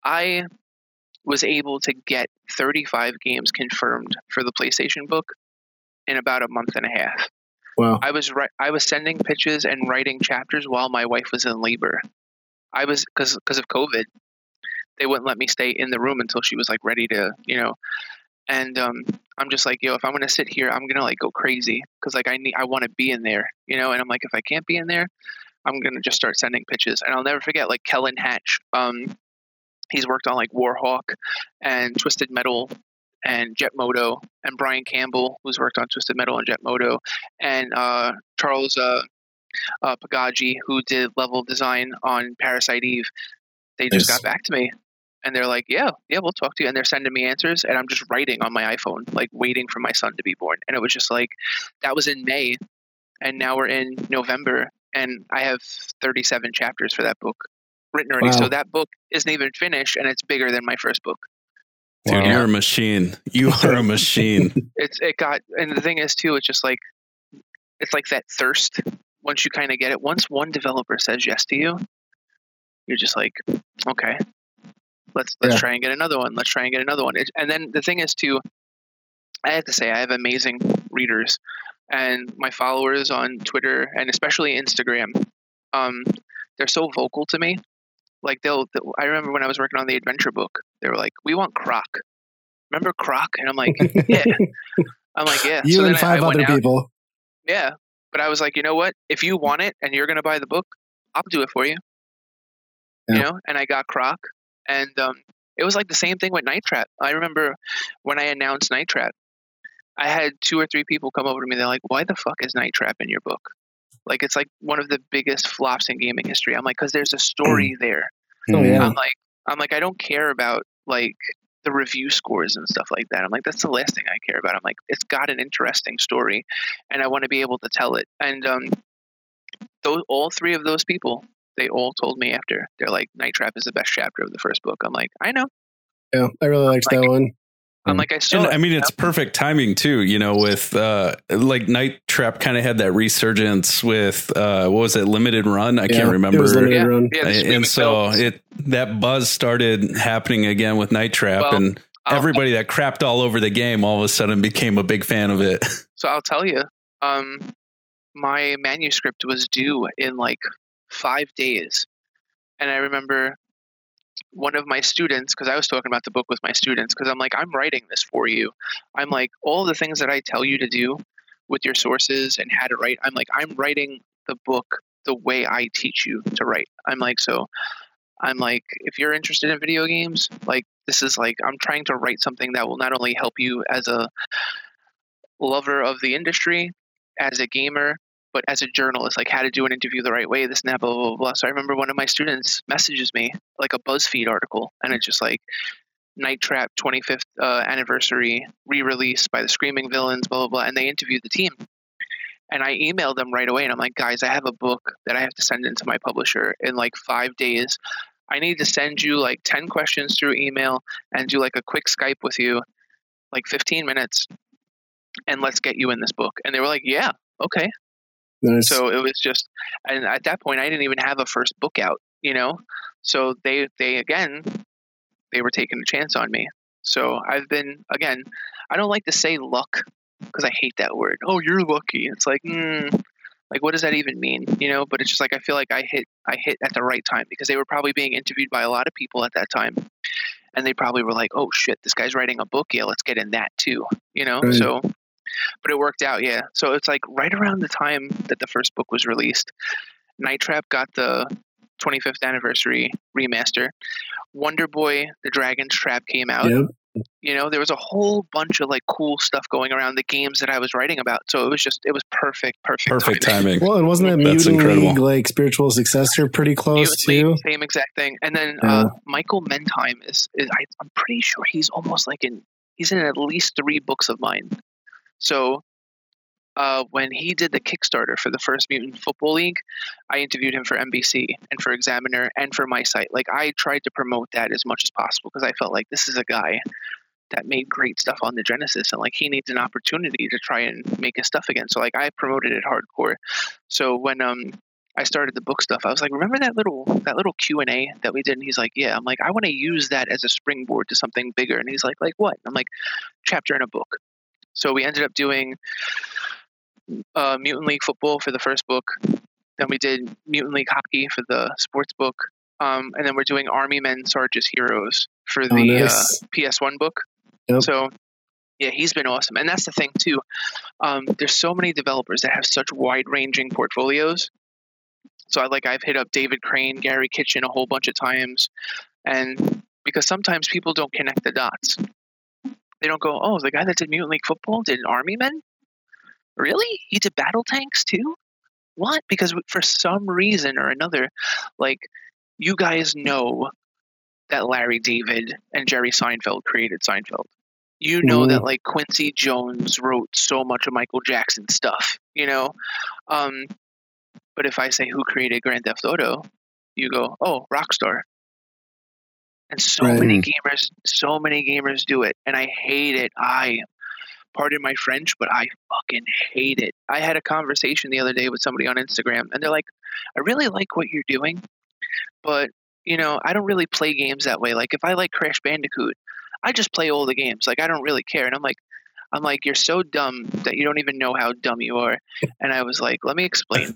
I was able to get 35 games confirmed for the PlayStation book in about a month and a half. Wow. I was sending pitches and writing chapters while my wife was in labor. I was because of COVID, they wouldn't let me stay in the room until she was like ready to, you know. And I'm just like, yo, if I'm gonna sit here, I'm gonna like go crazy because like I want to be in there, you know. And I'm like, if I can't be in there, I'm gonna just start sending pitches. And I'll never forget like Kellen Hatch. He's worked on like Warhawk and Twisted Metal and Jetmoto, and Brian Campbell, who's worked on Twisted Metal and Jetmoto, and Charles Pagagi, who did level design on Parasite Eve. They just got back to me, and they're like, yeah, we'll talk to you. And they're sending me answers, and I'm just writing on my iPhone, like waiting for my son to be born. And it was just like, that was in May, and now we're in November, and I have 37 chapters for that book written already. Wow. So that book isn't even finished, and it's bigger than my first book. Dude, wow. You're a machine. You are a machine. And the thing is too, it's just like, it's like that thirst. Once you kind of get it, once one developer says yes to you, you're just like, okay, let's try and get another one. Let's try and get another one. And then the thing is too, I have to say, I have amazing readers and my followers on Twitter and especially Instagram. They're so vocal to me. Like I remember when I was working on the adventure book, they were like, we want Croc. Remember Croc? And I'm like, yeah. You so and five other people. Yeah. But I was like, you know what? If you want it and you're going to buy the book, I'll do it for you. Yeah. You know? And I got Croc. And it was like the same thing with Night Trap. I remember when I announced Night Trap, I had 2 or 3 people come over to me. They're like, why the fuck is Night Trap in your book? Like, it's like one of the biggest flops in gaming history. I'm like, because there's a story there. Oh, yeah. I'm like, I don't care about like the review scores and stuff like that. I'm like, that's the last thing I care about. I'm like, it's got an interesting story and I want to be able to tell it. And all 3 of those people, they all told me after, they're like, Night Trap is the best chapter of the first book. I'm like, I know. Yeah, I really liked that one. I'm like, I mean, it's perfect timing too, you know, with like Night Trap kind of had that resurgence with what was it? Limited Run. I can't remember. It was Limited Run. Yeah, and so that buzz started happening again with Night Trap, and everybody that crapped all over the game all of a sudden became a big fan of it. So I'll tell you, my manuscript was due in like 5 days. And I remember one of my students, because I was talking about the book with my students, because I'm like, I'm writing this for you. I'm like, all the things that I tell you to do with your sources and how to write, I'm like, I'm writing the book the way I teach you to write. I'm like, so I'm like, if you're interested in video games, like this is like, I'm trying to write something that will not only help you as a lover of the industry, as a gamer, but as a journalist, like how to do an interview the right way, this and that, blah, blah, blah. So I remember one of my students messages me like a BuzzFeed article, and it's just like Night Trap 25th anniversary re-released by the Screaming Villains, blah, blah, blah. And they interviewed the team. And I emailed them right away. And I'm like, guys, I have a book that I have to send into my publisher in like 5 days. I need to send you like 10 questions through email and do like a quick Skype with you, like 15 minutes. And let's get you in this book. And they were like, yeah, okay. Nice. So it was just, and at that point I didn't even have a first book out, you know? So they were taking a chance on me. So I've been, again, I don't like to say luck because I hate that word. Oh, you're lucky. It's like, like what does that even mean? You know, but it's just like, I feel like I hit at the right time because they were probably being interviewed by a lot of people at that time. And they probably were like, oh shit, this guy's writing a book. Yeah, let's get in that too, you know? Right. So but it worked out, yeah. So it's like right around the time that the first book was released, Night Trap got the 25th anniversary remaster. Wonder Boy, The Dragon's Trap came out. Yep. You know, there was a whole bunch of like cool stuff going around the games that I was writing about. So it was perfect timing. Well, and wasn't that Mutant League like spiritual successor pretty close too? Same exact thing. And then Michael Mentheim I'm pretty sure he's almost like he's in at least 3 books of mine. So when he did the Kickstarter for the first Mutant Football League, I interviewed him for NBC and for Examiner and for my site. Like I tried to promote that as much as possible because I felt like this is a guy that made great stuff on the Genesis and like he needs an opportunity to try and make his stuff again. So like I promoted it hardcore. So when I started the book stuff, I was like, remember that little Q&A that we did? And he's like, yeah. I'm like, I want to use that as a springboard to something bigger. And he's like what? I'm like, chapter in a book. So we ended up doing Mutant League Football for the first book. Then we did Mutant League Hockey for the sports book. And then we're doing Army Men Sarge's Heroes for the PS1 book. Yep. So, yeah, he's been awesome. And that's the thing, too. There's so many developers that have such wide-ranging portfolios. So, I've hit up David Crane, Gary Kitchen a whole bunch of times. And because sometimes people don't connect the dots. They don't go, oh, the guy that did Mutant League Football did Army Men? Really? He did Battle Tanks too? What? Because for some reason or another, like, you guys know that Larry David and Jerry Seinfeld created Seinfeld. You know that, like, Quincy Jones wrote so much of Michael Jackson stuff, you know? But if I say who created Grand Theft Auto, you go, oh, Rockstar. And so many gamers do it. And I hate it. Pardon my French, but I fucking hate it. I had a conversation the other day with somebody on Instagram and they're like, I really like what you're doing, but You know, I don't really play games that way. Like if I like Crash Bandicoot, I just play all the games. Like I don't really care. And I'm like, you're so dumb that you don't even know how dumb you are. And I was like, let me explain.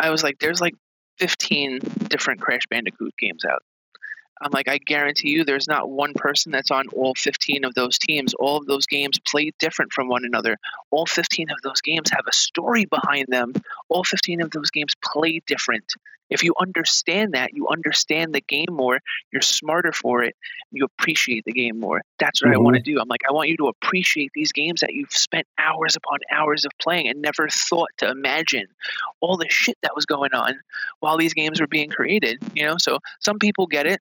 I was like, there's like 15 different Crash Bandicoot games out. I'm like, I guarantee you there's not one person that's on all 15 of those teams. All of those games play different from one another. All 15 of those games have a story behind them. All 15 of those games play different. If you understand that, you understand the game more, you're smarter for it, you appreciate the game more. That's what I want to do. I'm like, I want you to appreciate these games that you've spent hours upon hours of playing and never thought to imagine all the shit that was going on while these games were being created, you know? So some people get it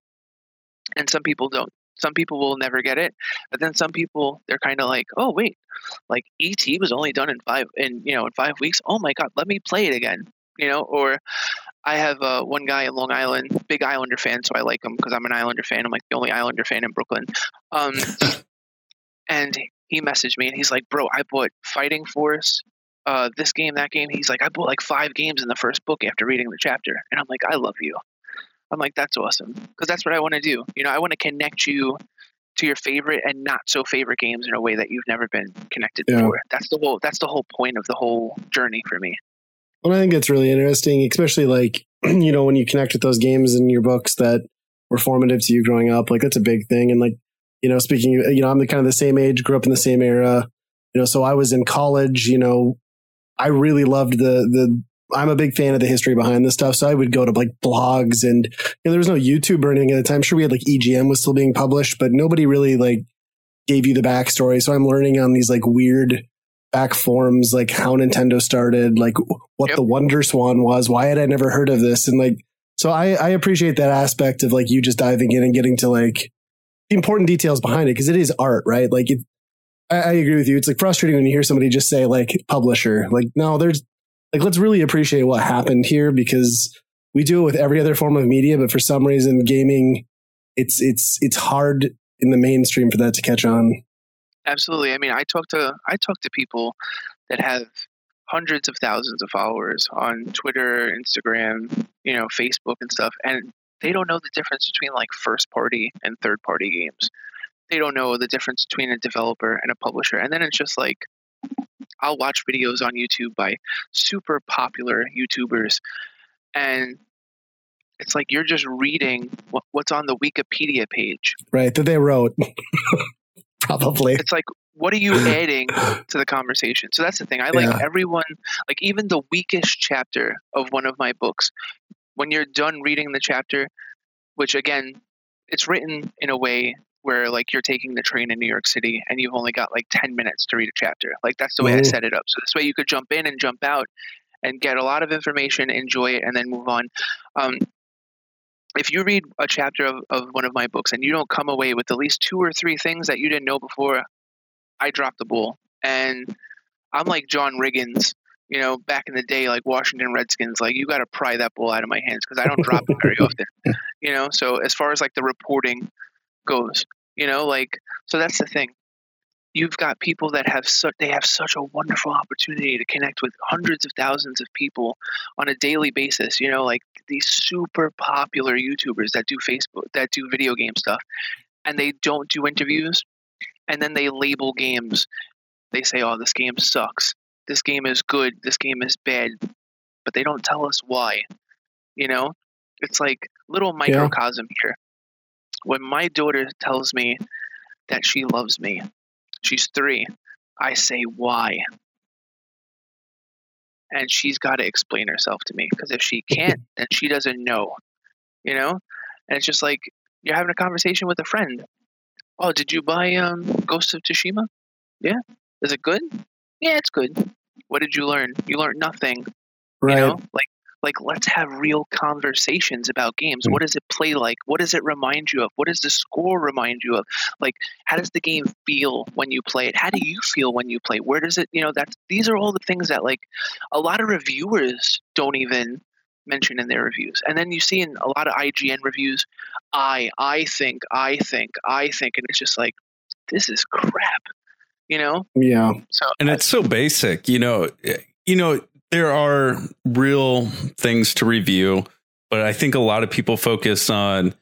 and some people don't. Some people will never get it, but then some people, they're kind of like, oh wait, like E.T. was only done in 5 weeks. Oh my God, let me play it again, you know? Or I have one guy in Long Island, big Islander fan, so I like him because I'm an Islander fan. I'm like the only Islander fan in Brooklyn. And he messaged me and he's like, bro, I bought Fighting Force, this game, that game. He's like, I bought like 5 games in the first book after reading the chapter. And I'm like, I love you. I'm like, that's awesome because that's what I want to do. You know, I want to connect you to your favorite and not so favorite games in a way that you've never been connected before. That's the whole point of the whole journey for me. Well, I think it's really interesting, especially like, you know, when you connect with those games in your books that were formative to you growing up, like that's a big thing. And like, you know, speaking, you know, I'm the kind of the same age, grew up in the same era, you know, so I was in college, you know, I really loved I'm a big fan of the history behind this stuff. So I would go to like blogs and, you know, there was no YouTube or anything at the time. Sure, we had like EGM was still being published, but nobody really like gave you the backstory. So I'm learning on these like weird back forms, like how Nintendo started, like what the Wonder Swan was, why had I never heard of this? And like, so I appreciate that aspect of like you just diving in and getting to like the important details behind it. Cause it is art, right? Like I agree with you. It's like frustrating when you hear somebody just say like publisher, like, no, there's like, let's really appreciate what happened here because we do it with every other form of media, but for some reason gaming it's hard in the mainstream for that to catch on. Absolutely. I mean, I talk to people that have hundreds of thousands of followers on Twitter, Instagram, you know, Facebook and stuff, and they don't know the difference between like first party and third party games. They don't know the difference between a developer and a publisher. And then it's just like, I'll watch videos on YouTube by super popular YouTubers, and it's like you're just reading what's on the Wikipedia page. Right, that they wrote. Probably. It's like, what are you adding to the conversation? So that's the thing. I like everyone, like even the weakest chapter of one of my books, when you're done reading the chapter, which again, it's written in a way where like you're taking the train in New York City and you've only got like 10 minutes to read a chapter. Like that's the way I set it up. So this way you could jump in and jump out and get a lot of information, enjoy it, and then move on. If you read a chapter of one of my books and you don't come away with at least 2 or 3 things that you didn't know before, I dropped the ball. And I'm like John Riggins, you know, back in the day, like Washington Redskins, like you got to pry that ball out of my hands because I don't drop it very often, you know? So as far as like the reporting goes, you know, like, so that's the thing. You've got people that have such a wonderful opportunity to connect with hundreds of thousands of people on a daily basis, you know, like these super popular YouTubers that do Facebook, that do video game stuff, and they don't do interviews, and then they label games. They say, oh, this game sucks. This game is good. This game is bad. But they don't tell us why, you know? It's like little microcosm here. When my daughter tells me that she loves me, she's 3. I say, why? And she's got to explain herself to me because if she can't, then she doesn't know, you know? And it's just like you're having a conversation with a friend. Oh, did you buy Ghost of Tsushima? Yeah. Is it good? Yeah, it's good. What did you learn? You learned nothing. Right. You know? Like, let's have real conversations about games. What does it play like? What does it remind you of? What does the score remind you of? Like, how does the game feel when you play it? How do you feel when you play? Where does it, you know, these are all the things that, like, a lot of reviewers don't even mention in their reviews. And then you see in a lot of IGN reviews, I think, and it's just like, this is crap, you know? Yeah. So, and it's so basic, you know, there are real things to review. But I think a lot of people focus on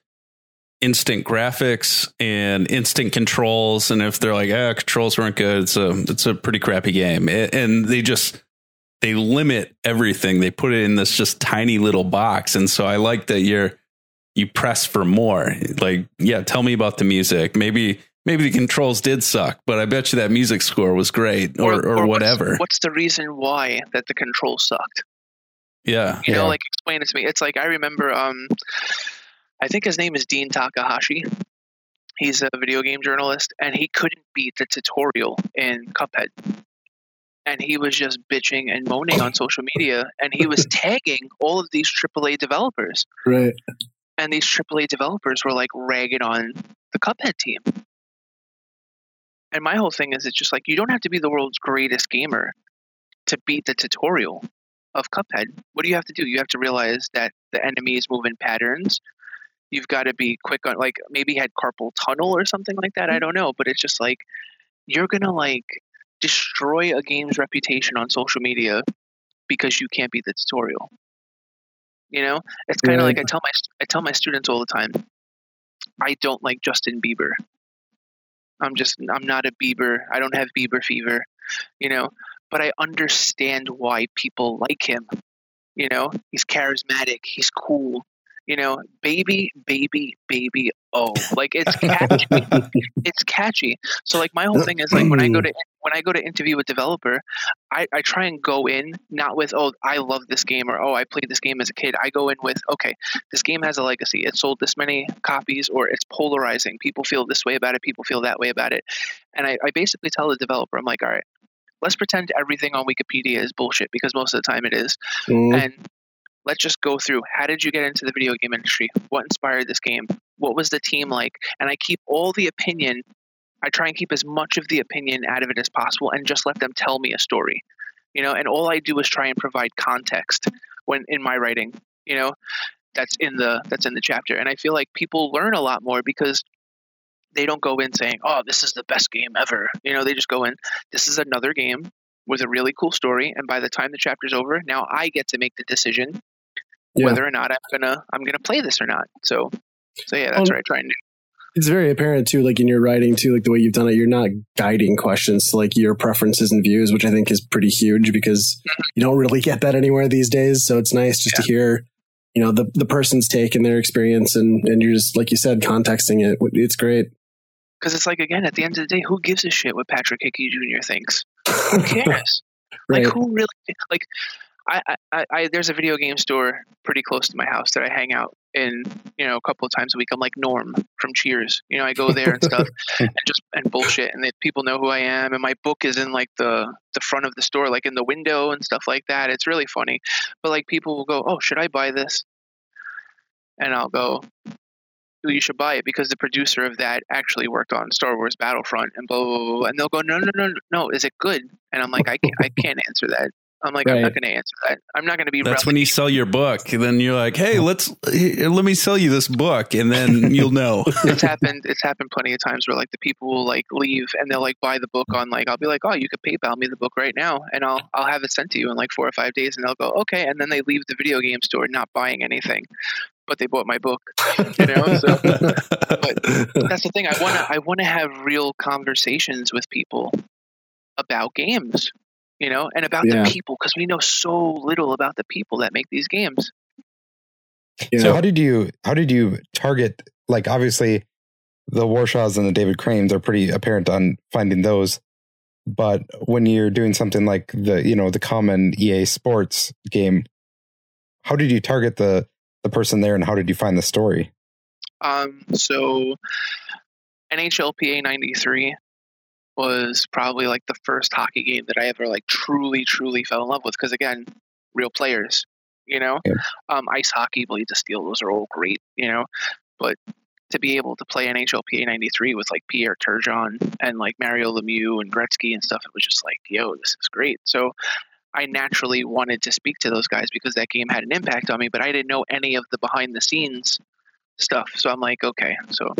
instant graphics and instant controls. And if they're like, controls weren't good, it's a pretty crappy game. And they limit everything. They put it in this just tiny little box. And so I like that you press for more. Like, yeah, tell me about the music. Maybe the controls did suck, but I bet you that music score was great or whatever. What's the reason why that the controls sucked? Yeah. You know, like, explain it to me. It's like, I remember, I think his name is Dean Takahashi. He's a video game journalist, and he couldn't beat the tutorial in Cuphead. And he was just bitching and moaning on social media, and he was tagging all of these AAA developers. Right. And these AAA developers were, like, ragging on the Cuphead team. And my whole thing is, it's just like, you don't have to be the world's greatest gamer to beat the tutorial of Cuphead. What do you have to do? You have to realize that the enemies move in patterns. You've got to be quick on, like, maybe had carpal tunnel or something like that. I don't know. But it's just like, you're going to, like, destroy a game's reputation on social media because you can't beat the tutorial. You know, it's kind of like, I tell my students all the time, I don't like Justin Bieber. I'm not a Bieber. I don't have Bieber fever, you know, but I understand why people like him. You know, he's charismatic. He's cool. You know, baby. Oh, like, it's catchy. It's catchy. So, like, my whole thing is, like, when I go to interview a developer, I try and go in not with, oh, I love this game, or, oh, I played this game as a kid. I go in with, okay, this game has a legacy. It sold this many copies, or it's polarizing. People feel this way about it. People feel that way about it. And I basically tell the developer, I'm like, all right, let's pretend everything on Wikipedia is bullshit, because most of the time it is. And let's just go through, how did you get into the video game industry? What inspired this game? What was the team like? And I keep all the opinion. I try and keep as much of the opinion out of it as possible, and just let them tell me a story, you know? And all I do is try and provide context when in my writing, you know, that's in the chapter. And I feel like people learn a lot more because they don't go in saying, oh, this is the best game ever. You know, they just go in, this is another game with a really cool story. And by the time the chapter's over, now I get to make the decision. Yeah. Whether or not I'm gonna play this or not. So yeah, that's what I try and do. It's very apparent too, like in your writing too, like the way you've done it, you're not guiding questions to like your preferences and views, which I think is pretty huge because you don't really get that anywhere these days. So it's nice just to hear, you know, the person's take and their experience, and you're just, like you said, contexting it. It's great. Because it's like, again, at the end of the day, who gives a shit what Patrick Hickey Jr. thinks? Who cares? Right. Like, who really, like, I there's a video game store pretty close to my house that I hang out in, you know, a couple of times a week. I'm like Norm from Cheers. You know, I go there and stuff and bullshit. And people know who I am. And my book is in like the front of the store, like in the window and stuff like that. It's really funny. But like people will go, oh, should I buy this? And I'll go, well, you should buy it because the producer of that actually worked on Star Wars Battlefront and blah, blah, blah, blah. And they'll go, no. Is it good? And I'm like, I can't answer that. I'm like, right. I'm not going to answer that. I'm not going to be. That's when you sell your book. And then you're like, hey, let me sell you this book. And then you'll know. It's happened plenty of times where like the people will like leave and they'll like buy the book on like, I'll be like, oh, you could PayPal me the book right now. And I'll have it sent to you in like 4 or 5 days, and they'll go, okay. And then they leave the video game store, not buying anything, but they bought my book, you know? So, but that's the thing. I want to have real conversations with people about games. You know, and about the people, because we know so little about the people that make these games. Yeah. So how did you target, like, obviously the Warshaws and the David Cranes are pretty apparent on finding those. But when you're doing something like the, you know, the common EA Sports game, how did you target the person there, and how did you find the story? So NHLPA 93 was probably like the first hockey game that I ever like truly fell in love with, because again, real players, you know. Yeah. Ice hockey, Blades of Steel, those are all great, you know, but to be able to play NHLPA 93 with like Pierre Turgeon and like Mario Lemieux and Gretzky and stuff, it was just like, yo, this is great. So I naturally wanted to speak to those guys because that game had an impact on me, but I didn't know any of the behind the scenes stuff. So I'm like, okay, so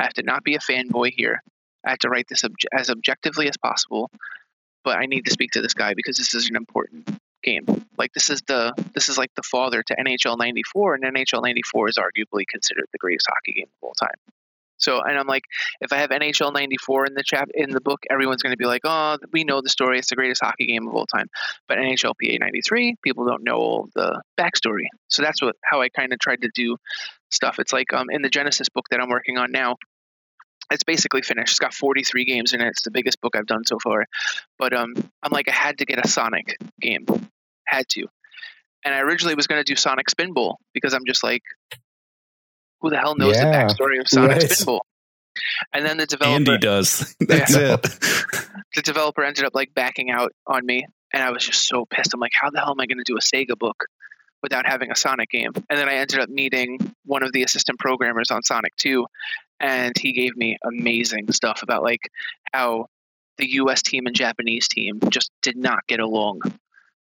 I have to not be a fanboy here. I have to write this as objectively as possible, but I need to speak to this guy because this is an important game. Like this is like the father to NHL 94, and NHL 94 is arguably considered the greatest hockey game of all time. So, and I'm like, if I have NHL 94 in the book, everyone's going to be like, oh, we know the story. It's the greatest hockey game of all time. But NHLPA 93, people don't know all the backstory. So that's how I kind of tried to do stuff. It's like in the Genesis book that I'm working on now, it's basically finished. It's got 43 games in it. It's the biggest book I've done so far. But I'm like, I had to get a Sonic game. Had to. And I originally was going to do Sonic Spinball because I'm just like, who the hell knows the backstory of Sonic Spinball? And then the developer... Andy does. That's it. The developer ended up like backing out on me, and I was just so pissed. I'm like, how the hell am I going to do a Sega book without having a Sonic game? And then I ended up meeting one of the assistant programmers on Sonic 2, and he gave me amazing stuff about like how the U.S. team and Japanese team just did not get along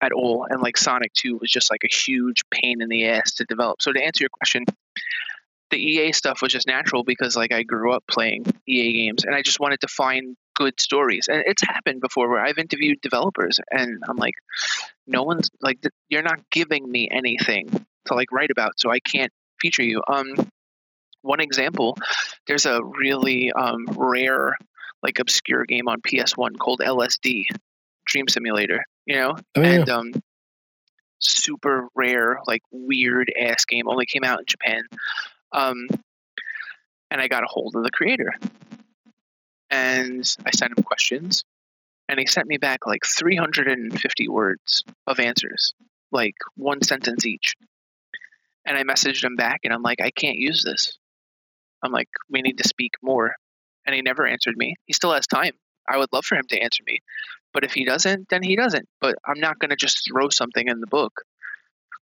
at all, and like Sonic 2 was just like a huge pain in the ass to develop. So to answer your question... the EA stuff was just natural because like I grew up playing EA games and I just wanted to find good stories. And it's happened before where I've interviewed developers and I'm like, no one's like, you're not giving me anything to like write about, so I can't feature you. One example, there's a really rare, like obscure game on PS1 called LSD, Dream Simulator, you know? Oh, yeah. And super rare, like weird ass game, only came out in Japan. And I got a hold of the creator and I sent him questions and he sent me back like 350 words of answers, like one sentence each. And I messaged him back and I'm like, I can't use this. I'm like, we need to speak more. And he never answered me. He still has time. I would love for him to answer me, but if he doesn't, then he doesn't, but I'm not going to just throw something in the book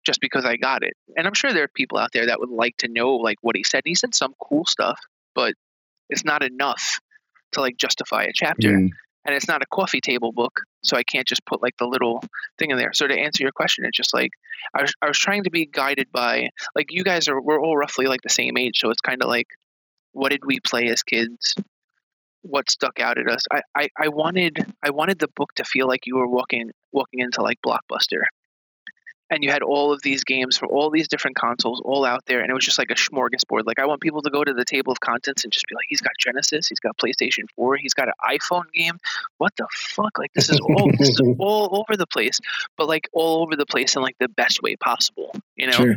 just because I got it. And I'm sure there are people out there that would like to know like what he said. He said some cool stuff, but it's not enough to like justify a chapter. Mm. And it's not a coffee table book, so I can't just put like the little thing in there. So to answer your question, it's just like I was trying to be guided by like you guys are, we're all roughly like the same age, so it's kind of like what did we play as kids? What stuck out at us? I wanted the book to feel like you were walking into like Blockbuster. And you had all of these games from all these different consoles all out there. And it was just like a smorgasbord. Like I want people to go to the table of contents and just be like, he's got Genesis, he's got PlayStation 4, he's got an iPhone game. What the fuck? Like this is all over the place, but like all over the place in like the best way possible, you know? Sure.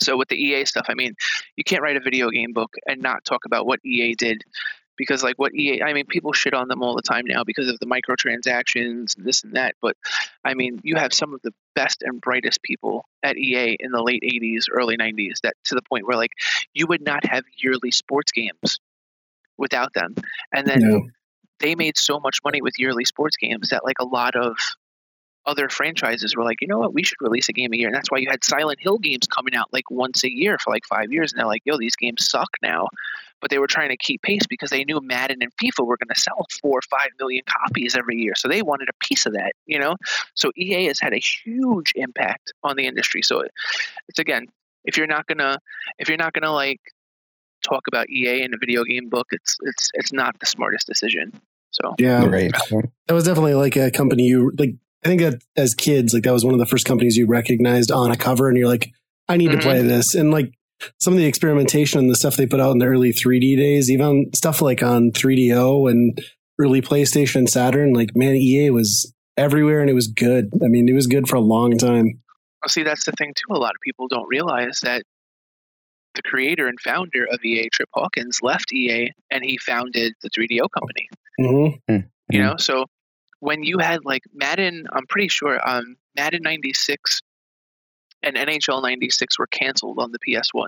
So with the EA stuff, I mean, you can't write a video game book and not talk about what EA did. Because like what EA, I mean, people shit on them all the time now because of the microtransactions and this and that. But I mean, you have some of the best and brightest people at EA in the late 80s, early 90s, that to the point where like you would not have yearly sports games without them. And then they made so much money with yearly sports games that like a lot of other franchises were like, you know what, we should release a game a year. And that's why you had Silent Hill games coming out like once a year for like 5 years. And they're like, yo, these games suck now. But they were trying to keep pace because they knew Madden and FIFA were going to sell 4 or 5 million copies every year. So they wanted a piece of that, you know? So EA has had a huge impact on the industry. So it's, again, if you're not going to like talk about EA in a video game book, it's not the smartest decision. So yeah, right. That was definitely like a company you like, I think that as kids, like that was one of the first companies you recognized on a cover and you're like, I need to play this. And like some of the experimentation and the stuff they put out in the early 3D days, even stuff like on 3DO and early PlayStation and Saturn, like, man, EA was everywhere and it was good. I mean, it was good for a long time. Well, see, that's the thing too. A lot of people don't realize that the creator and founder of EA, Trip Hawkins, left EA and he founded the 3DO company, you know? So when you had like Madden, I'm pretty sure Madden 96 and NHL 96 were canceled on the PS1.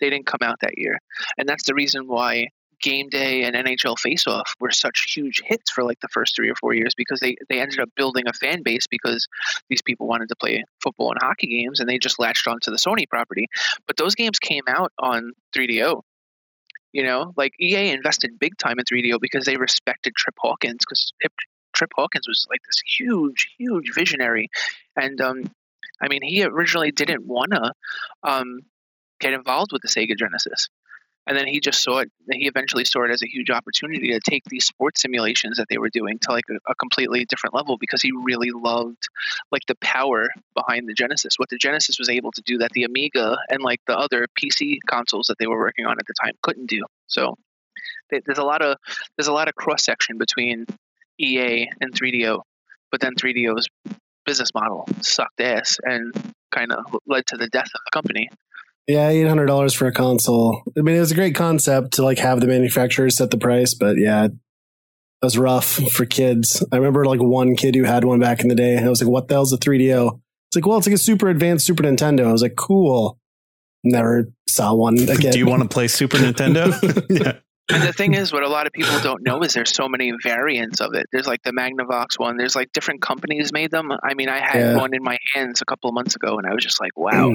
They didn't come out that year. And that's the reason why Game Day and NHL Face-Off were such huge hits for like the first 3 or 4 years, because they ended up building a fan base because these people wanted to play football and hockey games and they just latched onto the Sony property. But those games came out on 3DO. You know, like EA invested big time in 3DO because they respected Trip Hawkins, because Trip Hawkins was like this huge, huge visionary. And I mean, he originally didn't want to get involved with the Sega Genesis. And then he just saw it. He eventually saw it as a huge opportunity to take these sports simulations that they were doing to like a completely different level, because he really loved like the power behind the Genesis, what the Genesis was able to do that the Amiga and like the other PC consoles that they were working on at the time couldn't do. So there's a lot of cross section between EA and 3DO, but then 3DO's business model sucked ass and kind of led to the death of the company. Yeah, $800 for a console. I mean, it was a great concept to like have the manufacturer set the price, but yeah, it was rough for kids. I remember like one kid who had one back in the day, and I was like, "What the hell's a 3DO?" It's like, "Well, it's like a super advanced Super Nintendo." I was like, "Cool." Never saw one again. Do you want to play Super Nintendo? Yeah. And the thing is, what a lot of people don't know is there's so many variants of it. There's like the Magnavox one. There's like different companies made them. I mean, I had one in my hands a couple of months ago, and I was just like, "Wow."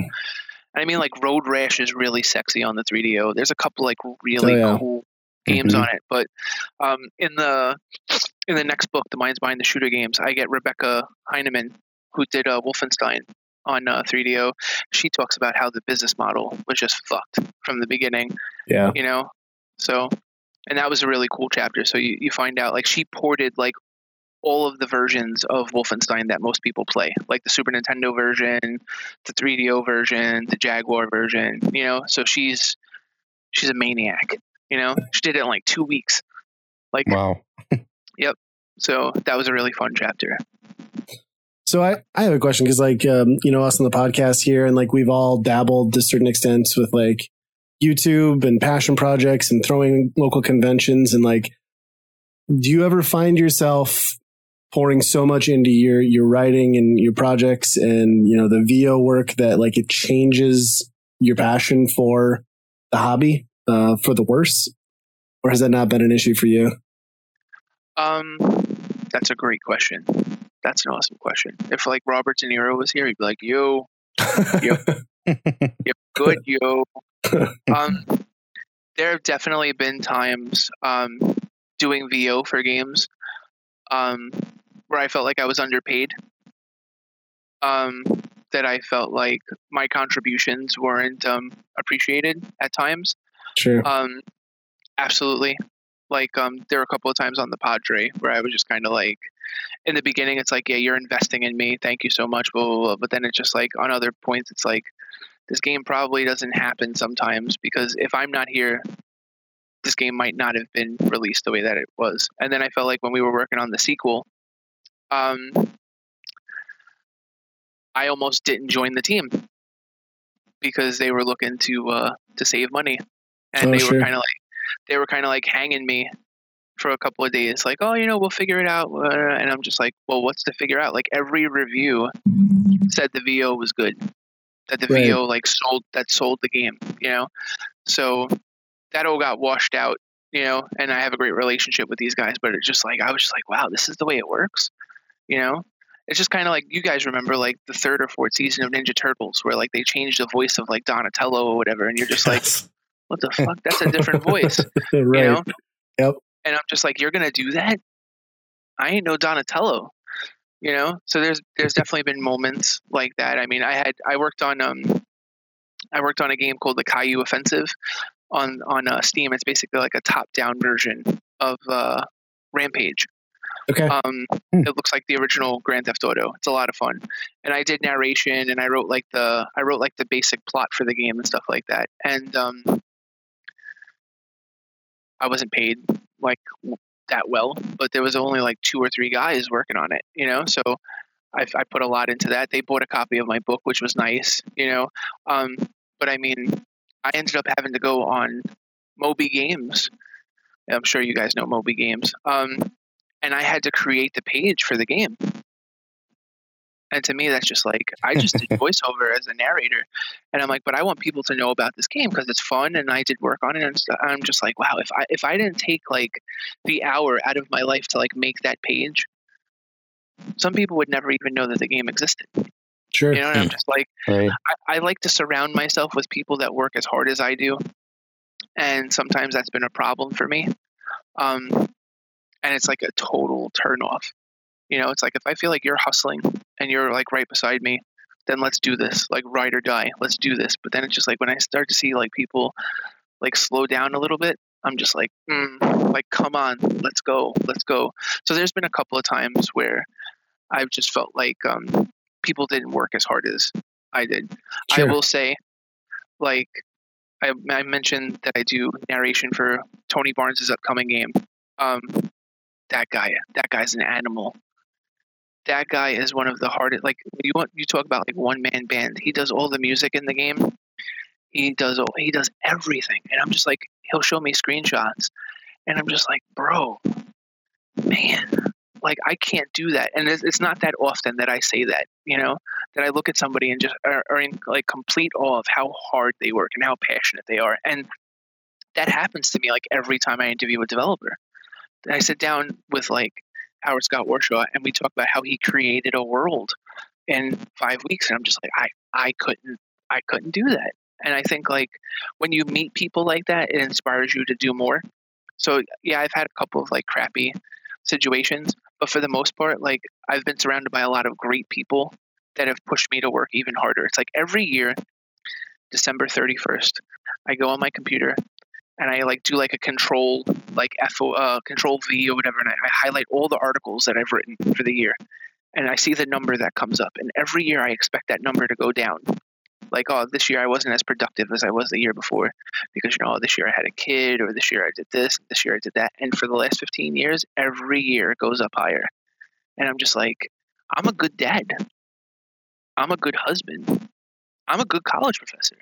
I mean, like Road Rash is really sexy on the 3DO. There's a couple like really cool games on it. But in the next book, The Minds Behind the Shooter Games, I get Rebecca Heinemann, who did Wolfenstein on 3DO. She talks about how the business model was just fucked from the beginning. Yeah, you know. So, and that was a really cool chapter. So you find out like she ported like all of the versions of Wolfenstein that most people play, like the Super Nintendo version, the 3DO version, the Jaguar version, you know? So she's a maniac, you know? She did it in like 2 weeks. Like, wow. Yep. So that was a really fun chapter. So I have a question, because like, you know, us on the podcast here, and like we've all dabbled to certain extents with like YouTube and passion projects and throwing local conventions, and like, do you ever find yourself pouring so much into your writing and your projects and, you know, the VO work that like it changes your passion for the hobby for the worse? Or has that not been an issue for you? That's a great question. That's an awesome question. If like Robert De Niro was here, he'd be like, yo, you're good, yo. There have definitely been times doing VO for games where I felt like I was underpaid, that I felt like my contributions weren't appreciated at times. Sure. Absolutely. Like there were a couple of times on the Padre where I was just kind of like, in the beginning, it's like, yeah, you're investing in me. Thank you so much. Blah, blah, blah. But then it's just like on other points, it's like, this game probably doesn't happen sometimes, because if I'm not here, this game might not have been released the way that it was. And then I felt like when we were working on the sequel, I almost didn't join the team because they were looking to save money, and they were kind of like hanging me for a couple of days, like, oh, you know, we'll figure it out. And I'm just like, well, what's to figure out? Like every review said the VO was good, that the VO like sold the game, you know? So that all got washed out, you know, and I have a great relationship with these guys, but it's just like, I was just like, wow, this is the way it works. You know, it's just kind of like, you guys remember like the third or fourth season of Ninja Turtles where like they changed the voice of like Donatello or whatever. And you're just like, what the fuck? That's a different voice, you know? Yep. And I'm just like, you're going to do that? I ain't no Donatello, you know? So there's definitely been moments like that. I mean, I worked on a game called the Caillou Offensive on Steam. It's basically like a top-down version of Rampage. Okay. It looks like the original Grand Theft Auto. It's a lot of fun, and I did narration, and I wrote like the basic plot for the game and stuff like that. And I wasn't paid like that well, but there was only like 2 or 3 guys working on it, you know. So I put a lot into that. They bought a copy of my book, which was nice, you know. But I mean, I ended up having to go on Moby Games. I'm sure you guys know Moby Games. And I had to create the page for the game. And to me, that's just like, I just did voiceover as a narrator. And I'm like, but I want people to know about this game because it's fun. And I did work on it. And I'm just like, wow, if I didn't take like the hour out of my life to like make that page, some people would never even know that the game existed. Sure. You know, and I'm just like, right. I like to surround myself with people that work as hard as I do. And sometimes that's been a problem for me. And it's like a total turnoff. You know, it's like, if I feel like you're hustling and you're like right beside me, then let's do this, like ride or die, let's do this. But then it's just like, when I start to see like people like slow down a little bit, I'm just like, come on, let's go. So there's been a couple of times where I've just felt like people didn't work as hard as I did. Sure. I will say, like I mentioned that I do narration for Tony Barnes' upcoming game. That guy's an animal. That guy is one of the hardest. Like you talk about like one man band. He does all the music in the game. He does everything, and I'm just like, he'll show me screenshots, and I'm just like, bro, man, like I can't do that. And it's not that often that I say that, you know, that I look at somebody and just are in like complete awe of how hard they work and how passionate they are. And that happens to me like every time I interview a developer. And I sit down with like Howard Scott Warshaw, and we talk about how he created a world in 5 weeks, and I'm just like, I couldn't do that. And I think like when you meet people like that, it inspires you to do more. So yeah, I've had a couple of like crappy situations, but for the most part, like I've been surrounded by a lot of great people that have pushed me to work even harder. It's like every year, December 31st, I go on my computer and I like do like a control, like control V or whatever. And I highlight all the articles that I've written for the year. And I see the number that comes up. And every year I expect that number to go down. Like, oh, this year I wasn't as productive as I was the year before because, you know, this year I had a kid, or this year I did this, this year I did that. And for the last 15 years, every year it goes up higher. And I'm just like, I'm a good dad. I'm a good husband. I'm a good college professor.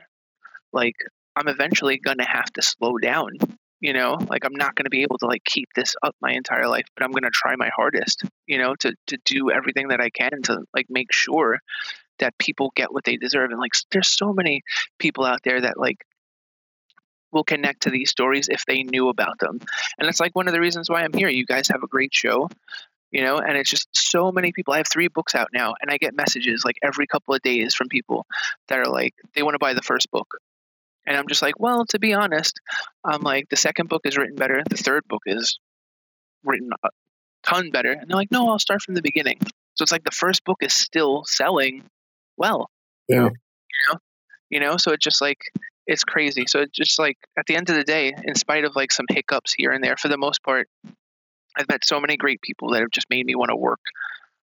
Like, I'm eventually going to have to slow down, you know, like I'm not going to be able to like keep this up my entire life, but I'm going to try my hardest, you know, to do everything that I can to like make sure that people get what they deserve. And like, there's so many people out there that like will connect to these stories if they knew about them. And it's like one of the reasons why I'm here. You guys have a great show, you know, and it's just so many people. I have 3 books out now, and I get messages like every couple of days from people that are like, they want to buy the first book. And I'm just like, well, to be honest, I'm like, the second book is written better. The third book is written a ton better. And they're like, no, I'll start from the beginning. So it's like the first book is still selling well. Yeah. You know, so it's just like, it's crazy. So it's just like, at the end of the day, in spite of like some hiccups here and there, for the most part, I've met so many great people that have just made me want to work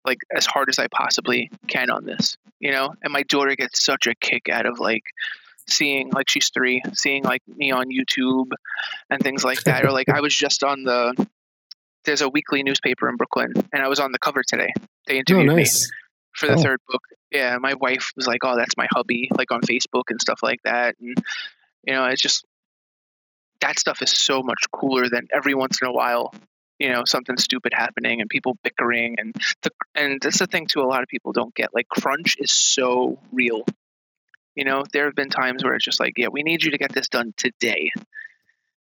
like as hard as I possibly can on this, you know? And my daughter gets such a kick out of like, seeing like, she's 3, seeing like me on YouTube and things like that. Or like I was just on there's a weekly newspaper in Brooklyn, and I was on the cover today. They interviewed me for the third book. Yeah, my wife was like, oh, that's my hubby, like on Facebook and stuff like that. And you know, it's just, that stuff is so much cooler than every once in a while, you know, something stupid happening and people bickering. And that's the thing too, a lot of people don't get, like, crunch is so real. You know, there have been times where it's just like, yeah, we need you to get this done today.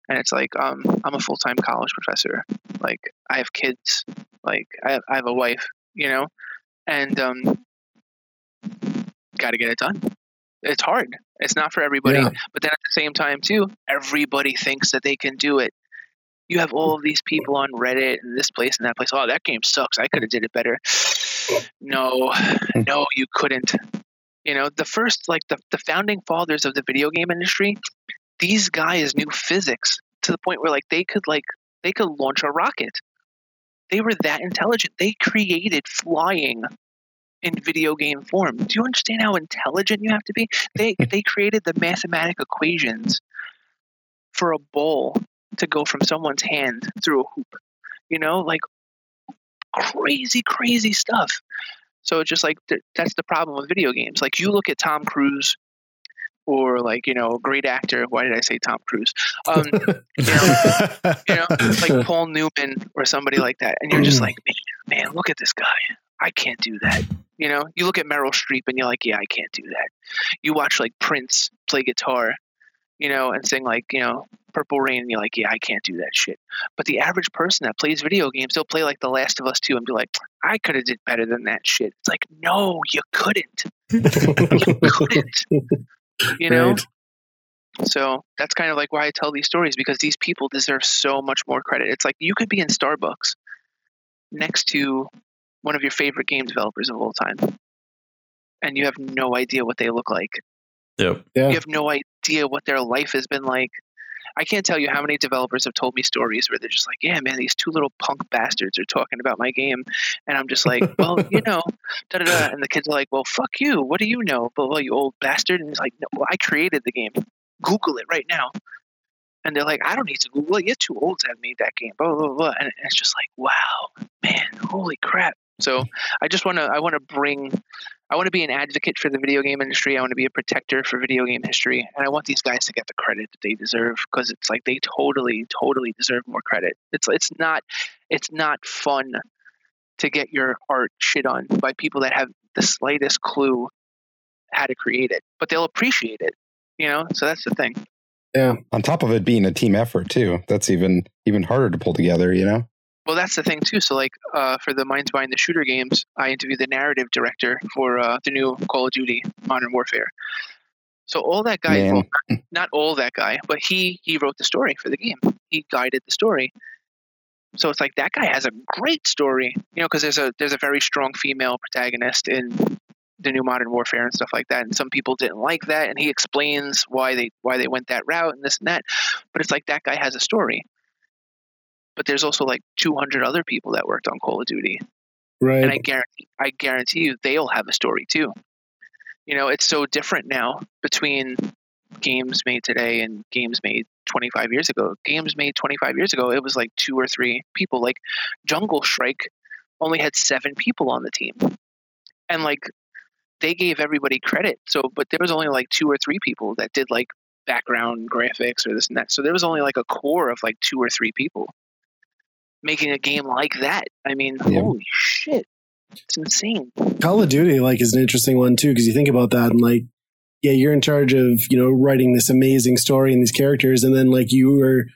And it's like, I'm a full-time college professor. Like, I have kids. Like, I have a wife, you know, and got to get it done. It's hard. It's not for everybody. Yeah. But then at the same time, too, everybody thinks that they can do it. You have all of these people on Reddit and this place and that place. Oh, that game sucks. I could have did it better. No, you couldn't. You know, the first, like the founding fathers of the video game industry, these guys knew physics to the point where they could launch a rocket. They were that intelligent. They created flying in video game form. Do you understand how intelligent you have to be? They created the mathematical equations for a ball to go from someone's hand through a hoop. You know, like crazy stuff. So it's just like, that's the problem with video games. Like, you look at Tom Cruise, or like, you know, a great actor. Why did I say Tom Cruise? You know, like Paul Newman or somebody like that. And you're just like, man, look at this guy. I can't do that. You know, you look at Meryl Streep and you're like, yeah, I can't do that. You watch like Prince play guitar, you know, and sing like, you know, Purple Rain, and you're like, yeah, I can't do that shit. But the average person that plays video games, they'll play like The Last of Us 2 and be like, I could have did better than that shit. It's like, no, you couldn't. You know? Right. So that's kind of like why I tell these stories, because these people deserve so much more credit. It's like, you could be in Starbucks next to one of your favorite game developers of all time, and you have no idea what they look like. Yep. Yeah. You have no idea what their life has been like. I can't tell you how many developers have told me stories where they're just like, yeah, man, these two little punk bastards are talking about my game. And I'm just like, well, you know, da da da. And the kids are like, well, fuck you. What do you know? Blah, blah, you old bastard. And it's like, no, well, I created the game. Google it right now. And they're like, I don't need to Google it. You're too old to have made that game. Blah, blah, blah, blah. And it's just like, wow, man, holy crap. So I want to be an advocate for the video game industry. I want to be a protector for video game history. And I want these guys to get the credit that they deserve, because it's like they totally, totally deserve more credit. It's not fun to get your art shit on by people that have the slightest clue how to create it, but they'll appreciate it, you know? So that's the thing. Yeah. On top of it being a team effort too, that's even harder to pull together, you know? Well, that's the thing too. So, like, for the Minds Behind the Shooter games, I interviewed the narrative director for the new Call of Duty Modern Warfare. So all that guy, well, not all that guy, but he wrote the story for the game. He guided the story. So it's like that guy has a great story, you know, because there's a very strong female protagonist in the new Modern Warfare and stuff like that. And some people didn't like that, and he explains why they went that route and this and that. But it's like that guy has a story. But there's also like 200 other people that worked on Call of Duty. Right. And I guarantee you they all have a story too. You know, it's so different now between games made today and games made 25 years ago. Games made 25 years ago, it was like 2 or 3 people. Like Jungle Strike only had 7 people on the team. And like they gave everybody credit. But there was only like 2 or 3 people that did like background graphics or this and that. So there was only like a core of like 2 or 3 people making a game like that. I mean, yeah. Holy shit. It's insane. Call of Duty, like, is an interesting one too, because you think about that and like, yeah, you're in charge of, you know, writing this amazing story and these characters. And then like you're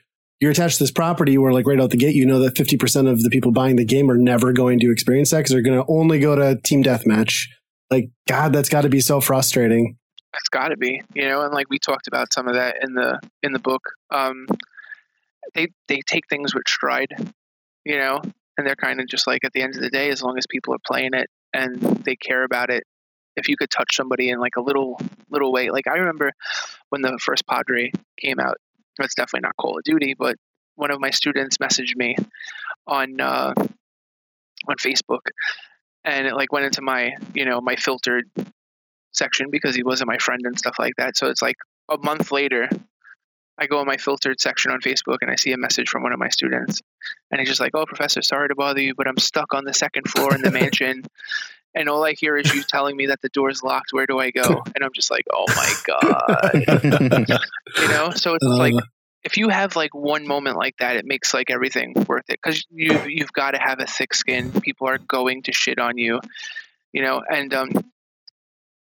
attached to this property where like right out the gate, you know that 50% of the people buying the game are never going to experience that because they're going to only go to Team Deathmatch. Like, God, that's got to be so frustrating. That's got to be, you know, and like we talked about some of that in the book. They take things with stride. You know, and they're kind of just like, at the end of the day, as long as people are playing it and they care about it, if you could touch somebody in like a little way. Like I remember when the first Padre came out, that's definitely not Call of Duty, but one of my students messaged me on Facebook, and it like went into my, you know, my filtered section because he wasn't my friend and stuff like that. So it's like a month later, I go in my filtered section on Facebook and I see a message from one of my students, and he's just like, oh, professor, sorry to bother you, but I'm stuck on the second floor in the mansion. And all I hear is you telling me that the door's locked. Where do I go? And I'm just like, oh my God, you know? So it's like, if you have like one moment like that, it makes like everything worth it. Cause you've got to have a thick skin. People are going to shit on you, you know? And,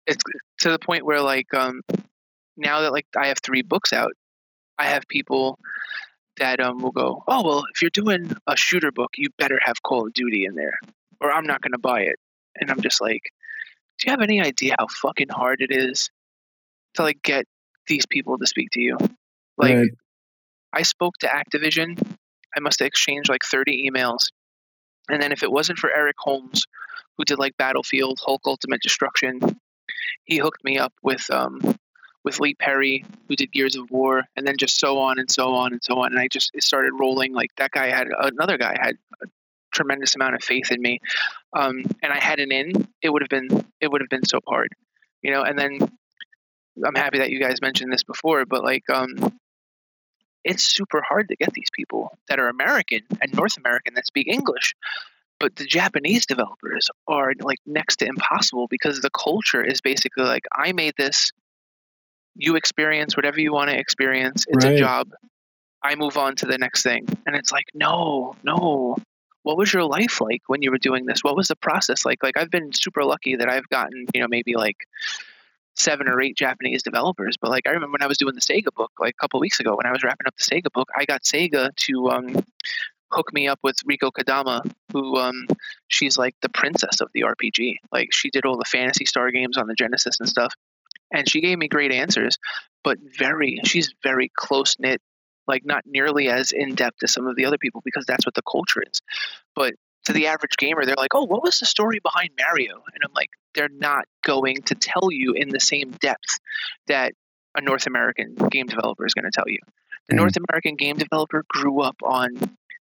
it's to the point where like, now that like I have 3 books out, I have people that will go, oh, well, if you're doing a shooter book, you better have Call of Duty in there, or I'm not going to buy it. And I'm just like, do you have any idea how fucking hard it is to like get these people to speak to you? Like, right. I spoke to Activision. I must have exchanged like 30 emails. And then if it wasn't for Eric Holmes, who did like Battlefield, Hulk Ultimate Destruction, he hooked me up with Lee Perry, who did Gears of War, and then just so on and so on and so on. And I just started rolling. Like that guy had, another guy had a tremendous amount of faith in me. And I had an in, it would have been so hard, you know? And then I'm happy that you guys mentioned this before, but like, it's super hard to get these people that are American and North American that speak English, but the Japanese developers are like next to impossible because the culture is basically like, I made this, you experience whatever you want to experience. It's right. A job. I move on to the next thing. And it's like, no. What was your life like when you were doing this? What was the process like? Like, I've been super lucky that I've gotten, you know, maybe like 7 or 8 Japanese developers. But like, I remember when I was doing the Sega book, like a couple of weeks ago, when I was wrapping up the Sega book, I got Sega to hook me up with Riko Kodama, who she's like the princess of the RPG. Like, she did all the Phantasy Star games on the Genesis and stuff. And she gave me great answers, but she's very close knit, like not nearly as in depth as some of the other people, because that's what the culture is. But to the average gamer, they're like, oh, what was the story behind Mario? And I'm like, they're not going to tell you in the same depth that a North American game developer is going to tell you. The North American game developer grew up on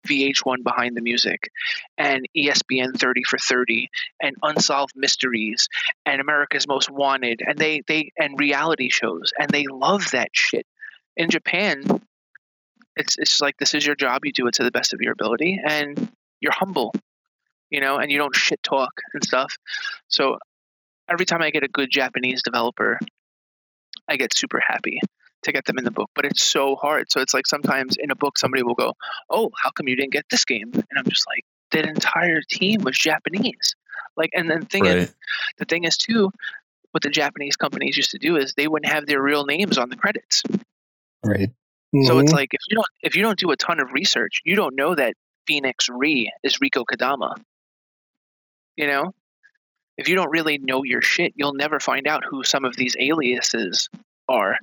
VH1 Behind the Music and ESPN 30 for 30 and Unsolved Mysteries and America's Most Wanted and they and reality shows, and they love that shit. In Japan, it's like, this is your job, you do it to the best of your ability, and you're humble, and you don't shit talk and stuff. So every time I get a good Japanese developer, I get super happy to get them in the book, but it's so hard. So it's like, sometimes in a book, somebody will go, "Oh, how come you didn't get this game?" And I'm just like, that entire team was Japanese. Like, and then the thing is too, what the Japanese companies used to do is they wouldn't have their real names on the credits. Right. Mm-hmm. So it's like, if you don't do a ton of research, you don't know that Phoenix Re is Rico Kodama. If you don't really know your shit, you'll never find out who some of these aliases are.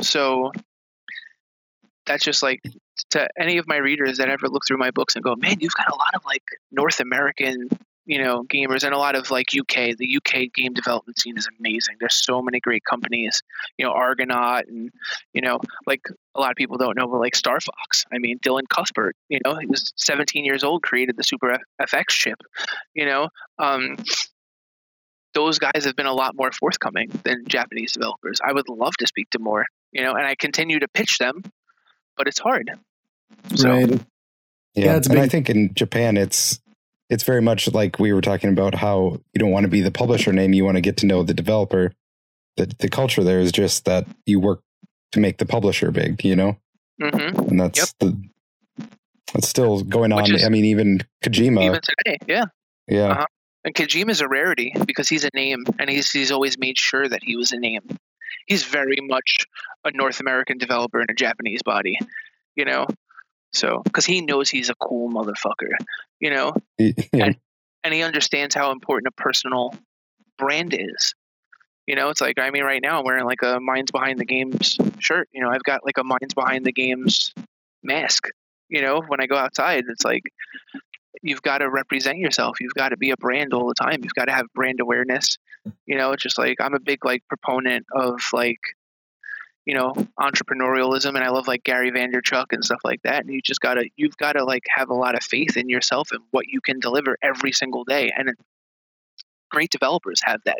So that's just like, to any of my readers that ever look through my books and go, "Man, you've got a lot of like North American, gamers, and a lot of like UK. The UK game development scene is amazing. There's so many great companies, Argonaut, and like a lot of people don't know, but like Star Fox. I mean, Dylan Cuthbert, he was 17 years old, created the Super FX chip, Those guys have been a lot more forthcoming than Japanese developers. I would love to speak to more, and I continue to pitch them, but it's hard. So, right. Yeah. And I think in Japan, it's very much like we were talking about, how you don't want to be the publisher name. You want to get to know the developer. The culture there is just that you work to make the publisher big, Mm-hmm. And that's still going on. I mean, even Kojima. Even today. Yeah. Yeah. Uh-huh. And Kojima's a rarity because he's a name, and he's always made sure that he was a name. He's very much a North American developer in a Japanese body, So, because he knows he's a cool motherfucker, Yeah. And he understands how important a personal brand is. It's like, I mean, right now I'm wearing like a Minds Behind the Games shirt. I've got like a Minds Behind the Games mask. When I go outside, it's like, you've got to represent yourself. You've got to be a brand all the time. You've got to have brand awareness. It's just like, I'm a big like proponent of like, entrepreneurialism, and I love like Gary Vaynerchuk and stuff like that. And you've got to like have a lot of faith in yourself and what you can deliver every single day. And great developers have that,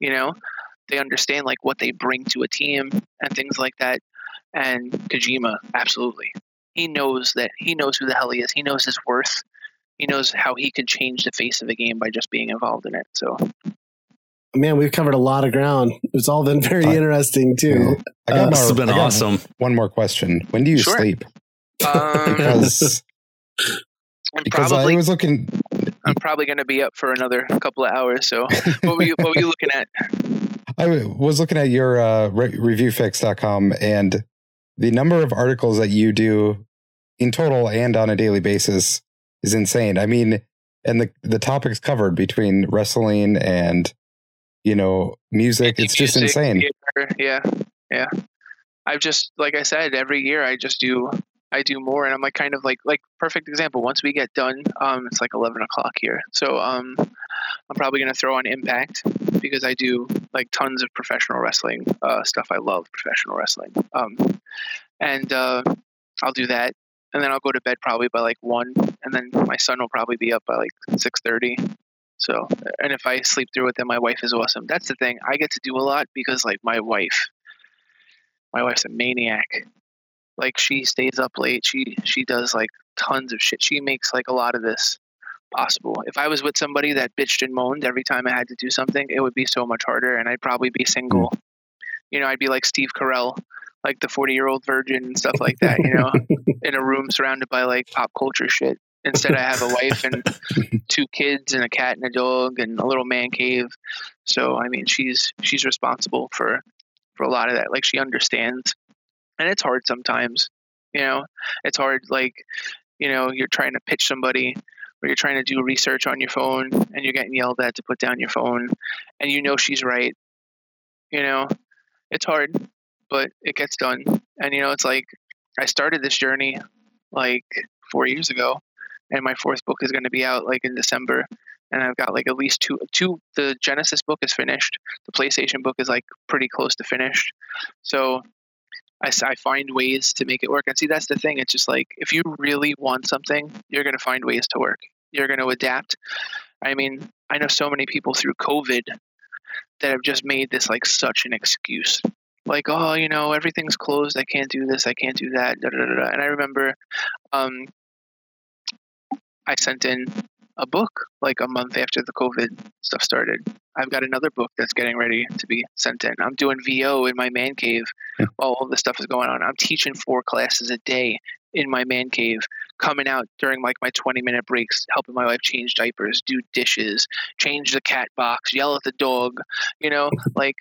they understand like what they bring to a team and things like that. And Kojima, absolutely. He knows who the hell he is. He knows his worth. He knows how he could change the face of a game by just being involved in it. So, man, we've covered a lot of ground. It's all been very interesting too. This has been awesome. One more question: when do you sleep? Because I was looking. I'm probably going to be up for another couple of hours. So, what were you looking at? I was looking at your reviewfix.com, and the number of articles that you do in total and on a daily basis is insane. I mean, and the topics covered between wrestling and, music, it's just insane. Theater, yeah. I've just, like I said, every year I do more, and I'm like, kind of like perfect example. Once we get done, it's like 11 o'clock here. So, I'm probably going to throw on Impact, because I do like tons of professional wrestling stuff. I love professional wrestling. And I'll do that, and then I'll go to bed probably by like 1, and then my son will probably be up by like 6:30. So, and if I sleep through it, then my wife is awesome. That's the thing. I get to do a lot because like my wife's a maniac. Like, she stays up late. She does like tons of shit. She makes like a lot of this possible. If I was with somebody that bitched and moaned every time I had to do something, it would be so much harder, and I'd probably be single. I'd be like Steve Carell, like the 40-year-old virgin and stuff like that, in a room surrounded by like pop culture shit. Instead, I have a wife and 2 kids and a cat and a dog and a little man cave. So, I mean, she's responsible for a lot of that. Like, she understands, and it's hard sometimes, it's hard. Like, you're trying to pitch somebody, or you're trying to do research on your phone, and you're getting yelled at to put down your phone, and she's right. It's hard, but it gets done. And it's like, I started this journey like 4 years ago, and my 4th book is going to be out like in December, and I've got like at least two. The Genesis book is finished. The PlayStation book is like pretty close to finished. So I find ways to make it work. And see, that's the thing. It's just like, if you really want something, you're going to find ways to work. You're going to adapt. I mean, I know so many people through COVID that have just made this like such an excuse. Like, oh, you know, everything's closed. I can't do this. I can't do that. Da, da, da, da. And I remember I sent in a book like a month after the COVID stuff started. I've got another book that's getting ready to be sent in. I'm doing VO in my man cave while all this stuff is going on. I'm teaching 4 classes a day in my man cave, coming out during like my 20-minute breaks, helping my wife change diapers, do dishes, change the cat box, yell at the dog. You know, like,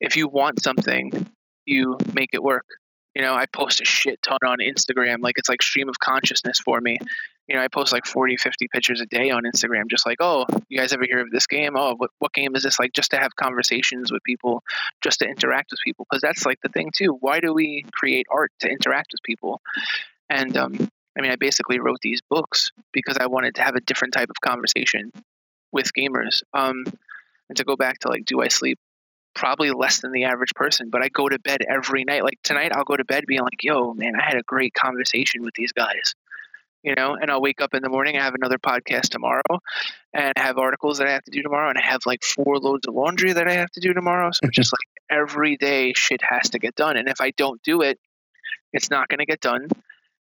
if you want something, you make it work. You know, I post a shit ton on Instagram. Like, it's like stream of consciousness for me. You know, I post like 40, 50 pictures a day on Instagram, just like, oh, you guys ever hear of this game? Oh, what game is this? Like, just to have conversations with people, just to interact with people. Because that's like the thing too. Why do we create art? To interact with people. And I mean, I basically wrote these books because I wanted to have a different type of conversation with gamers. And to go back to like, do I sleep? Probably less than the average person, but I go to bed every night. Like tonight, I'll go to bed being like, yo, man, I had a great conversation with these guys, you know, and I'll wake up in the morning. I have another podcast tomorrow and I have articles that I have to do tomorrow. And I have like 4 loads of laundry that I have to do tomorrow. So just like every day shit has to get done. And if I don't do it, it's not going to get done.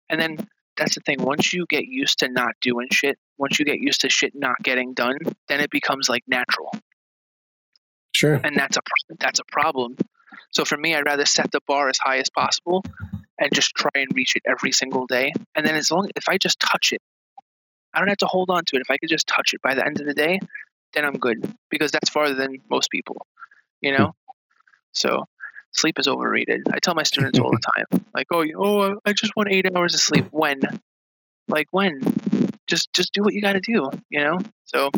And then that's the thing. Once you get used to not doing shit, once you get used to shit not getting done, then it becomes like natural. Sure. And that's a problem. So for me, I'd rather set the bar as high as possible and just try and reach it every single day. And then as long if I just touch it, I don't have to hold on to it. If I could just touch it by the end of the day, then I'm good, because that's farther than most people, you know? So sleep is overrated. I tell my students all the time, like, oh, I just want 8 hours of sleep. When? Like when? Just do what you got to do, you know? So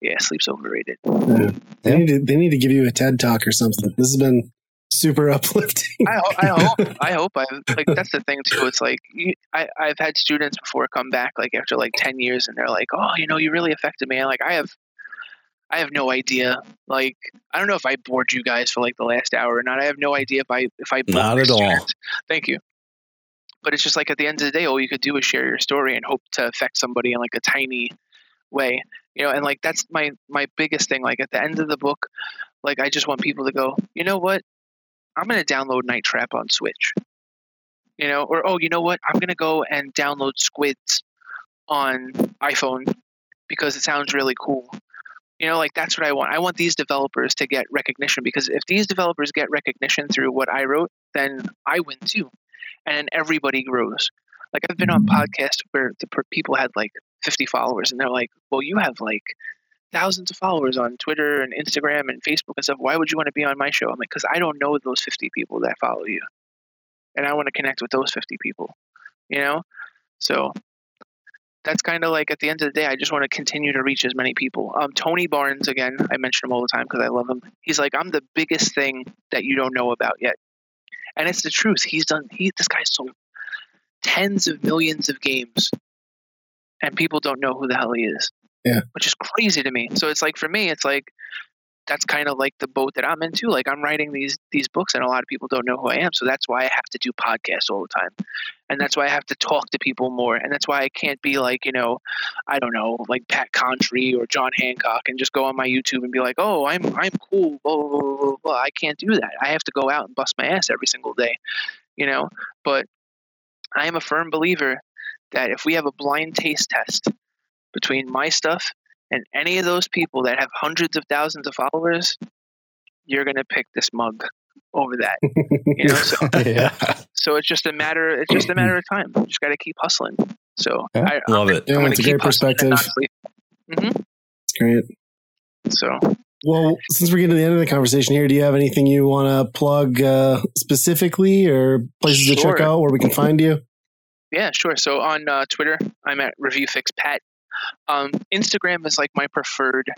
yeah, sleep's overrated. Yeah. They need to give you a TED Talk or something. This has been super uplifting. I hope. Like, that's the thing too. It's like, I've had students before come back, like after like 10 years and they're like, oh, you know, you really affected me. And like, I have no idea. Like, I don't know if I bored you guys for like the last hour or not. I have no idea if I bored not at all. Thank you. But it's just like, at the end of the day, all you could do is share your story and hope to affect somebody in like a tiny way, you know? And like, that's my biggest thing. Like at the end of the book, like, I just want people to go, you know what? I'm going to download Night Trap on Switch, you know, or, oh, you know what? I'm going to go and download Squids on iPhone because it sounds really cool. You know, like, that's what I want. I want these developers to get recognition, because if these developers get recognition through what I wrote, then I win too. And then everybody grows. Like, I've been on podcasts where the people had like 50 followers and they're like, well, you have like thousands of followers on Twitter and Instagram and Facebook and stuff. Why would you want to be on my show? I'm like, because I don't know those 50 people that follow you. And I want to connect with those 50 people, you know? So that's kind of like, at the end of the day, I just want to continue to reach as many people. Tony Barnes, again, I mention him all the time because I love him. He's like, I'm the biggest thing that you don't know about yet. And it's the truth. This guy's sold tens of millions of games and people don't know who the hell he is. Yeah. Which is crazy to me. So it's like, for me, it's like, that's kind of like the boat that I'm into. Like, I'm writing these books and a lot of people don't know who I am. So that's why I have to do podcasts all the time. And that's why I have to talk to people more. And that's why I can't be like, you know, I don't know, like Pat Contry or John Hancock and just go on my YouTube and be like, oh, I'm cool. Blah, blah, blah, blah, blah. I can't do that. I have to go out and bust my ass every single day, you know? But I am a firm believer that if we have a blind taste test between my stuff and any of those people that have hundreds of thousands of followers, you're going to pick this mug over that, you know? So, yeah. So it's just a matter of time. You just got to keep hustling. So yeah, I love it. Yeah, it's a great perspective. Mm-hmm. Great. So, well, since we're getting to the end of the conversation here, do you have anything you want to plug specifically, or places to check out where we can find you? Yeah, sure. So on Twitter, I'm at ReviewFixPat. Instagram is like my preferred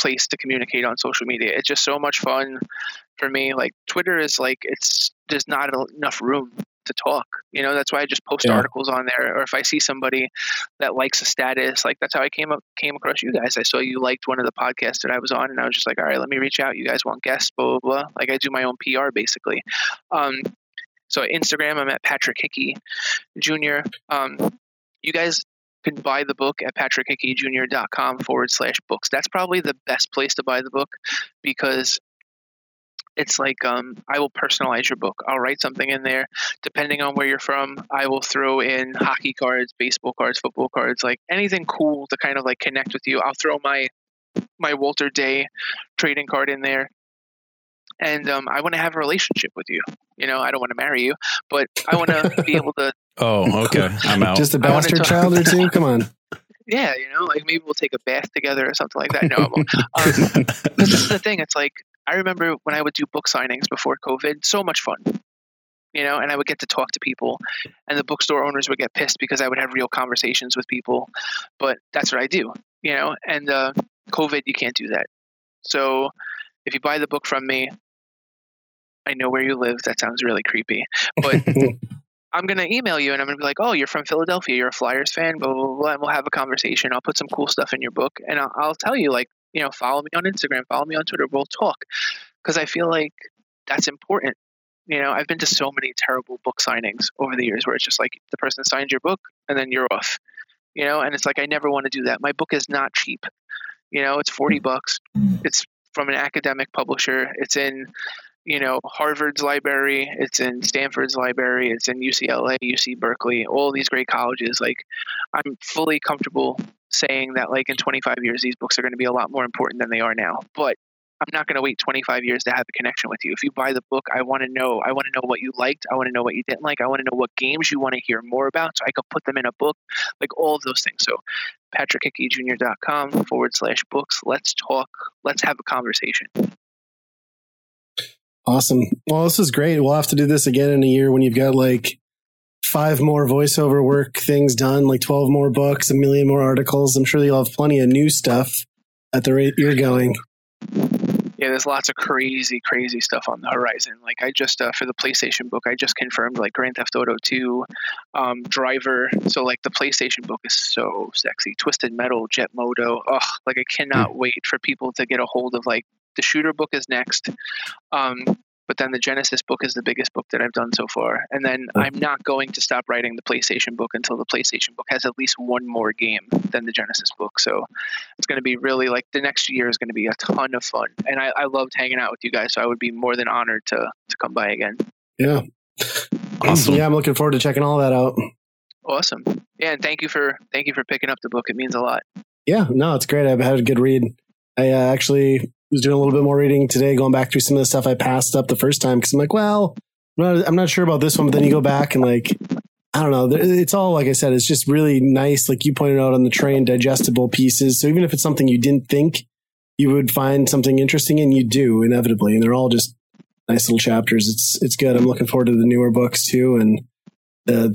place to communicate on social media. It's just so much fun for me. Like, Twitter is like, there's not enough room to talk, you know? That's why I just post articles on there, or if I see somebody that likes a status, like, that's how I came across you guys. I saw you liked one of the podcasts that I was on and I was just like, all right, let me reach out. You guys want guests, blah, blah, blah. Like, I do my own PR basically. So Instagram, I'm at Patrick Hickey Jr. You guys can buy the book at patrickhickeyjr.com/books. That's probably the best place to buy the book, because it's like, I will personalize your book. I'll write something in there. Depending on where you're from, I will throw in hockey cards, baseball cards, football cards, like anything cool to kind of like connect with you. I'll throw my Walter Day trading card in there. And I want to have a relationship with you. You know, I don't want to marry you, but I want to be able to. Oh, okay. I'm out. Just a bastard child or two? Come on. Yeah, you know, like maybe we'll take a bath together or something like that. No, I won't. This is the thing. It's like, I remember when I would do book signings before COVID, so much fun, you know, and I would get to talk to people, and the bookstore owners would get pissed because I would have real conversations with people, but that's what I do, you know, and COVID, you can't do that. So if you buy the book from me, I know where you live. That sounds really creepy, but I'm going to email you and I'm going to be like, oh, you're from Philadelphia. You're a Flyers fan, blah, blah, blah. And we'll have a conversation. I'll put some cool stuff in your book, and I'll tell you, like, you know, follow me on Instagram, follow me on Twitter, we'll talk. Because I feel like that's important. You know, I've been to so many terrible book signings over the years where it's just like the person signs your book and then you're off, you know, and it's like, I never want to do that. My book is not cheap. You know, it's $40. It's from an academic publisher. It's in, you know, Harvard's library. It's in Stanford's library. It's in UCLA, UC Berkeley, all these great colleges. Like, I'm fully comfortable saying that, like, in 25 years, these books are going to be a lot more important than they are now. But I'm not going to wait 25 years to have a connection with you. If you buy the book, I want to know what you liked. I want to know what you didn't like. I want to know what games you want to hear more about, so I could put them in a book, like all of those things. So patrickhickeyjr.com/books. Let's talk. Let's have a conversation. Awesome. Well, this is great. We'll have to do this again in a year when you've got like 5 more voiceover work things done, like 12 more books, a million more articles. I'm sure you'll have plenty of new stuff at the rate you're going. Yeah, there's lots of crazy, crazy stuff on the horizon. Like I just, for the PlayStation book, I just confirmed like Grand Theft Auto 2, Driver. So like the PlayStation book is so sexy. Twisted Metal, Jet Moto. Oh, like I cannot wait for people to get a hold of, like, the shooter book is next. But then the Genesis book is the biggest book that I've done so far. And then I'm not going to stop writing the PlayStation book until the PlayStation book has at least one more game than the Genesis book. So it's going to be really, like, the next year is going to be a ton of fun. And I loved hanging out with you guys, so I would be more than honored to come by again. Yeah. Awesome. Yeah, I'm looking forward to checking all that out. Awesome. Yeah, and thank you for picking up the book. It means a lot. Yeah, no, it's great. I've had a good read. I actually was doing a little bit more reading today, going back through some of the stuff I passed up the first time, because I'm like, well, I'm not sure about this one. But then you go back and, like, I don't know. It's all, like I said, it's just really nice. Like you pointed out on the train, digestible pieces. So even if it's something you didn't think you would find something interesting in, you do inevitably. And they're all just nice little chapters. It's good. I'm looking forward to the newer books too. And the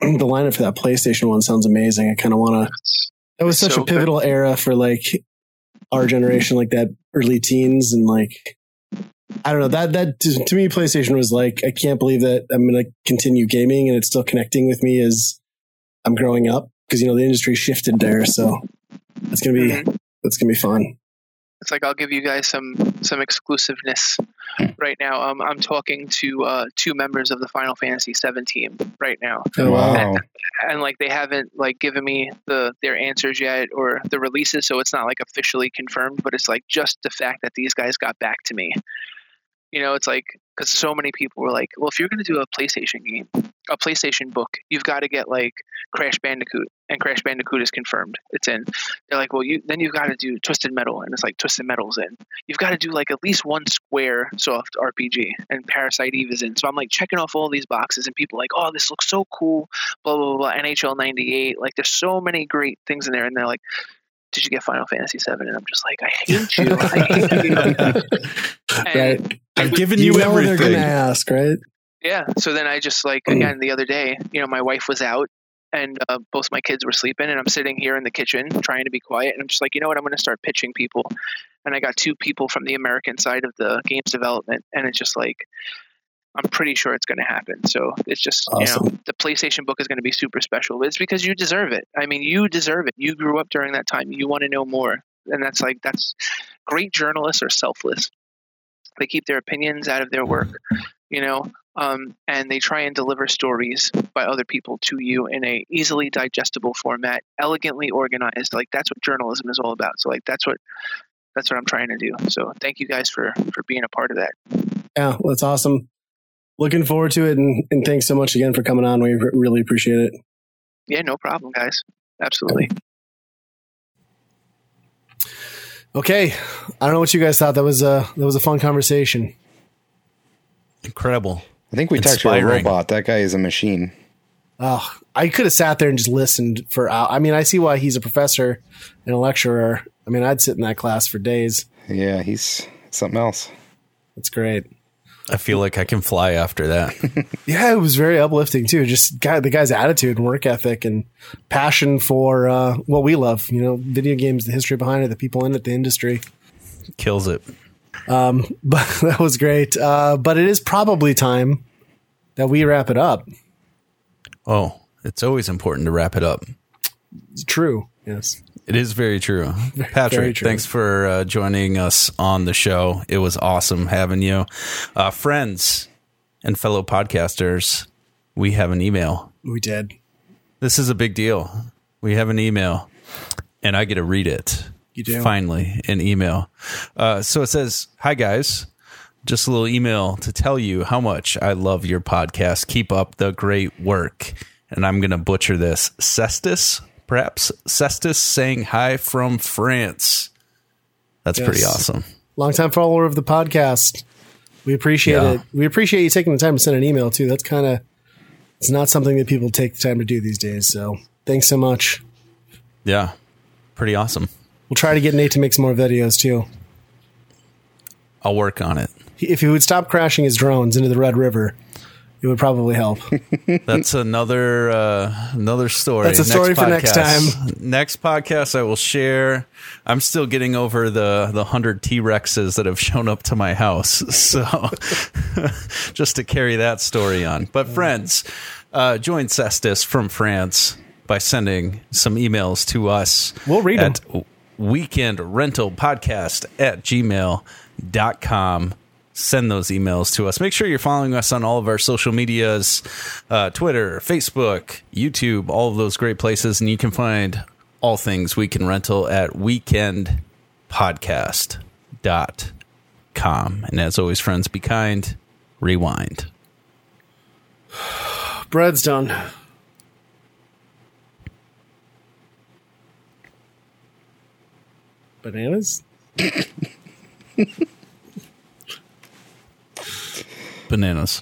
lineup for that PlayStation one sounds amazing. I kind of want to, that was such a pivotal era for, like, our generation, like that early teens, and, like, I don't know, that to me, PlayStation was like, I can't believe that I'm going to continue gaming and it's still connecting with me as I'm growing up, because, you know, the industry shifted there. So it's going to be fun. It's like, I'll give you guys some exclusiveness right now. I'm talking to 2 members of the Final Fantasy VII team right now. Oh, wow. And like, they haven't, like, given me their answers yet, or the releases, so it's not, like, officially confirmed, but it's like just the fact that these guys got back to me. You know, it's like, because so many people were like, well, if you're going to do a PlayStation game, a PlayStation book, you've got to get, like, Crash Bandicoot. And Crash Bandicoot is confirmed. It's in. They're like, well, then you've got to do Twisted Metal. And it's like, Twisted Metal's in. You've got to do, like, at least one Square Soft RPG. And Parasite Eve is in. So I'm, like, checking off all these boxes. And people are like, oh, this looks so cool. Blah, blah, blah. NHL 98. Like, there's so many great things in there. And they're like, did you get Final Fantasy VII? And I'm just like, I hate you. Right. I've given you everything. They're going to ask, right? Yeah. So then I just, like, again, the other day, you know, my wife was out and both my kids were sleeping, and I'm sitting here in the kitchen trying to be quiet. And I'm just like, you know what? I'm going to start pitching people. And I got 2 people from the American side of the games development. And it's just like, I'm pretty sure it's going to happen. So it's just, awesome. You know, the PlayStation book is going to be super special. It's because you deserve it. I mean, you deserve it. You grew up during that time. You want to know more. And that's, like, that's great. Journalists are selfless. They keep their opinions out of their work. you know, and they try and deliver stories by other people to you in a easily digestible format, elegantly organized. Like, that's what journalism is all about. So like, that's what I'm trying to do. So thank you guys for being a part of that. Yeah, well, that's awesome. Looking forward to it. And thanks so much again for coming on. We really appreciate it. Yeah, no problem, guys. Absolutely. Okay. I don't know what you guys thought. That was a fun conversation. Incredible. I think we Inspiring. Talked to a robot. That guy is a machine. Oh, I could have sat there and just listened for hours. I mean, I see why he's a professor and a lecturer. I mean, I'd sit in that class for days. Yeah, he's something else. That's great. I feel like I can fly after that. Yeah, it was very uplifting too. Just the guy's attitude and work ethic and passion for what we love, you know, video games, the history behind it, the people in it, the industry. Kills it. But that was great. But it is probably time that we wrap it up. Oh, it's always important to wrap it up. It's true. Yes. It is very true. Patrick, very true. Thanks for joining us on the show. It was awesome having you. Friends and fellow podcasters, we have an email. We did. This is a big deal. We have an email, and I get to read it. You do? Finally, an email. So it says, "Hi, guys. Just a little email to tell you how much I love your podcast. Keep up the great work." And I'm going to butcher this. Cestus? Perhaps Cestus saying hi from France. That's pretty awesome. Longtime follower of the podcast. We appreciate it. We appreciate you taking the time to send an email too. That's it's not something that people take the time to do these days. So thanks so much. Yeah. Pretty awesome. We'll try to get Nate to make some more videos too. I'll work on it. If he would stop crashing his drones into the Red River, it would probably help. That's another story. That's a story for next time. Next podcast I will share. I'm still getting over the 100 T-Rexes that have shown up to my house. So just to carry that story on. But friends, join Cestus from France by sending some emails to us. We'll read at them. weekendrentalpodcast@gmail.com. Send those emails to us. Make sure you're following us on all of our social medias, Twitter, Facebook, YouTube, all of those great places. And you can find all things Weekend Rental at weekendpodcast.com. And as always, friends, be kind. Rewind. Bread's done. Bananas? Bananas.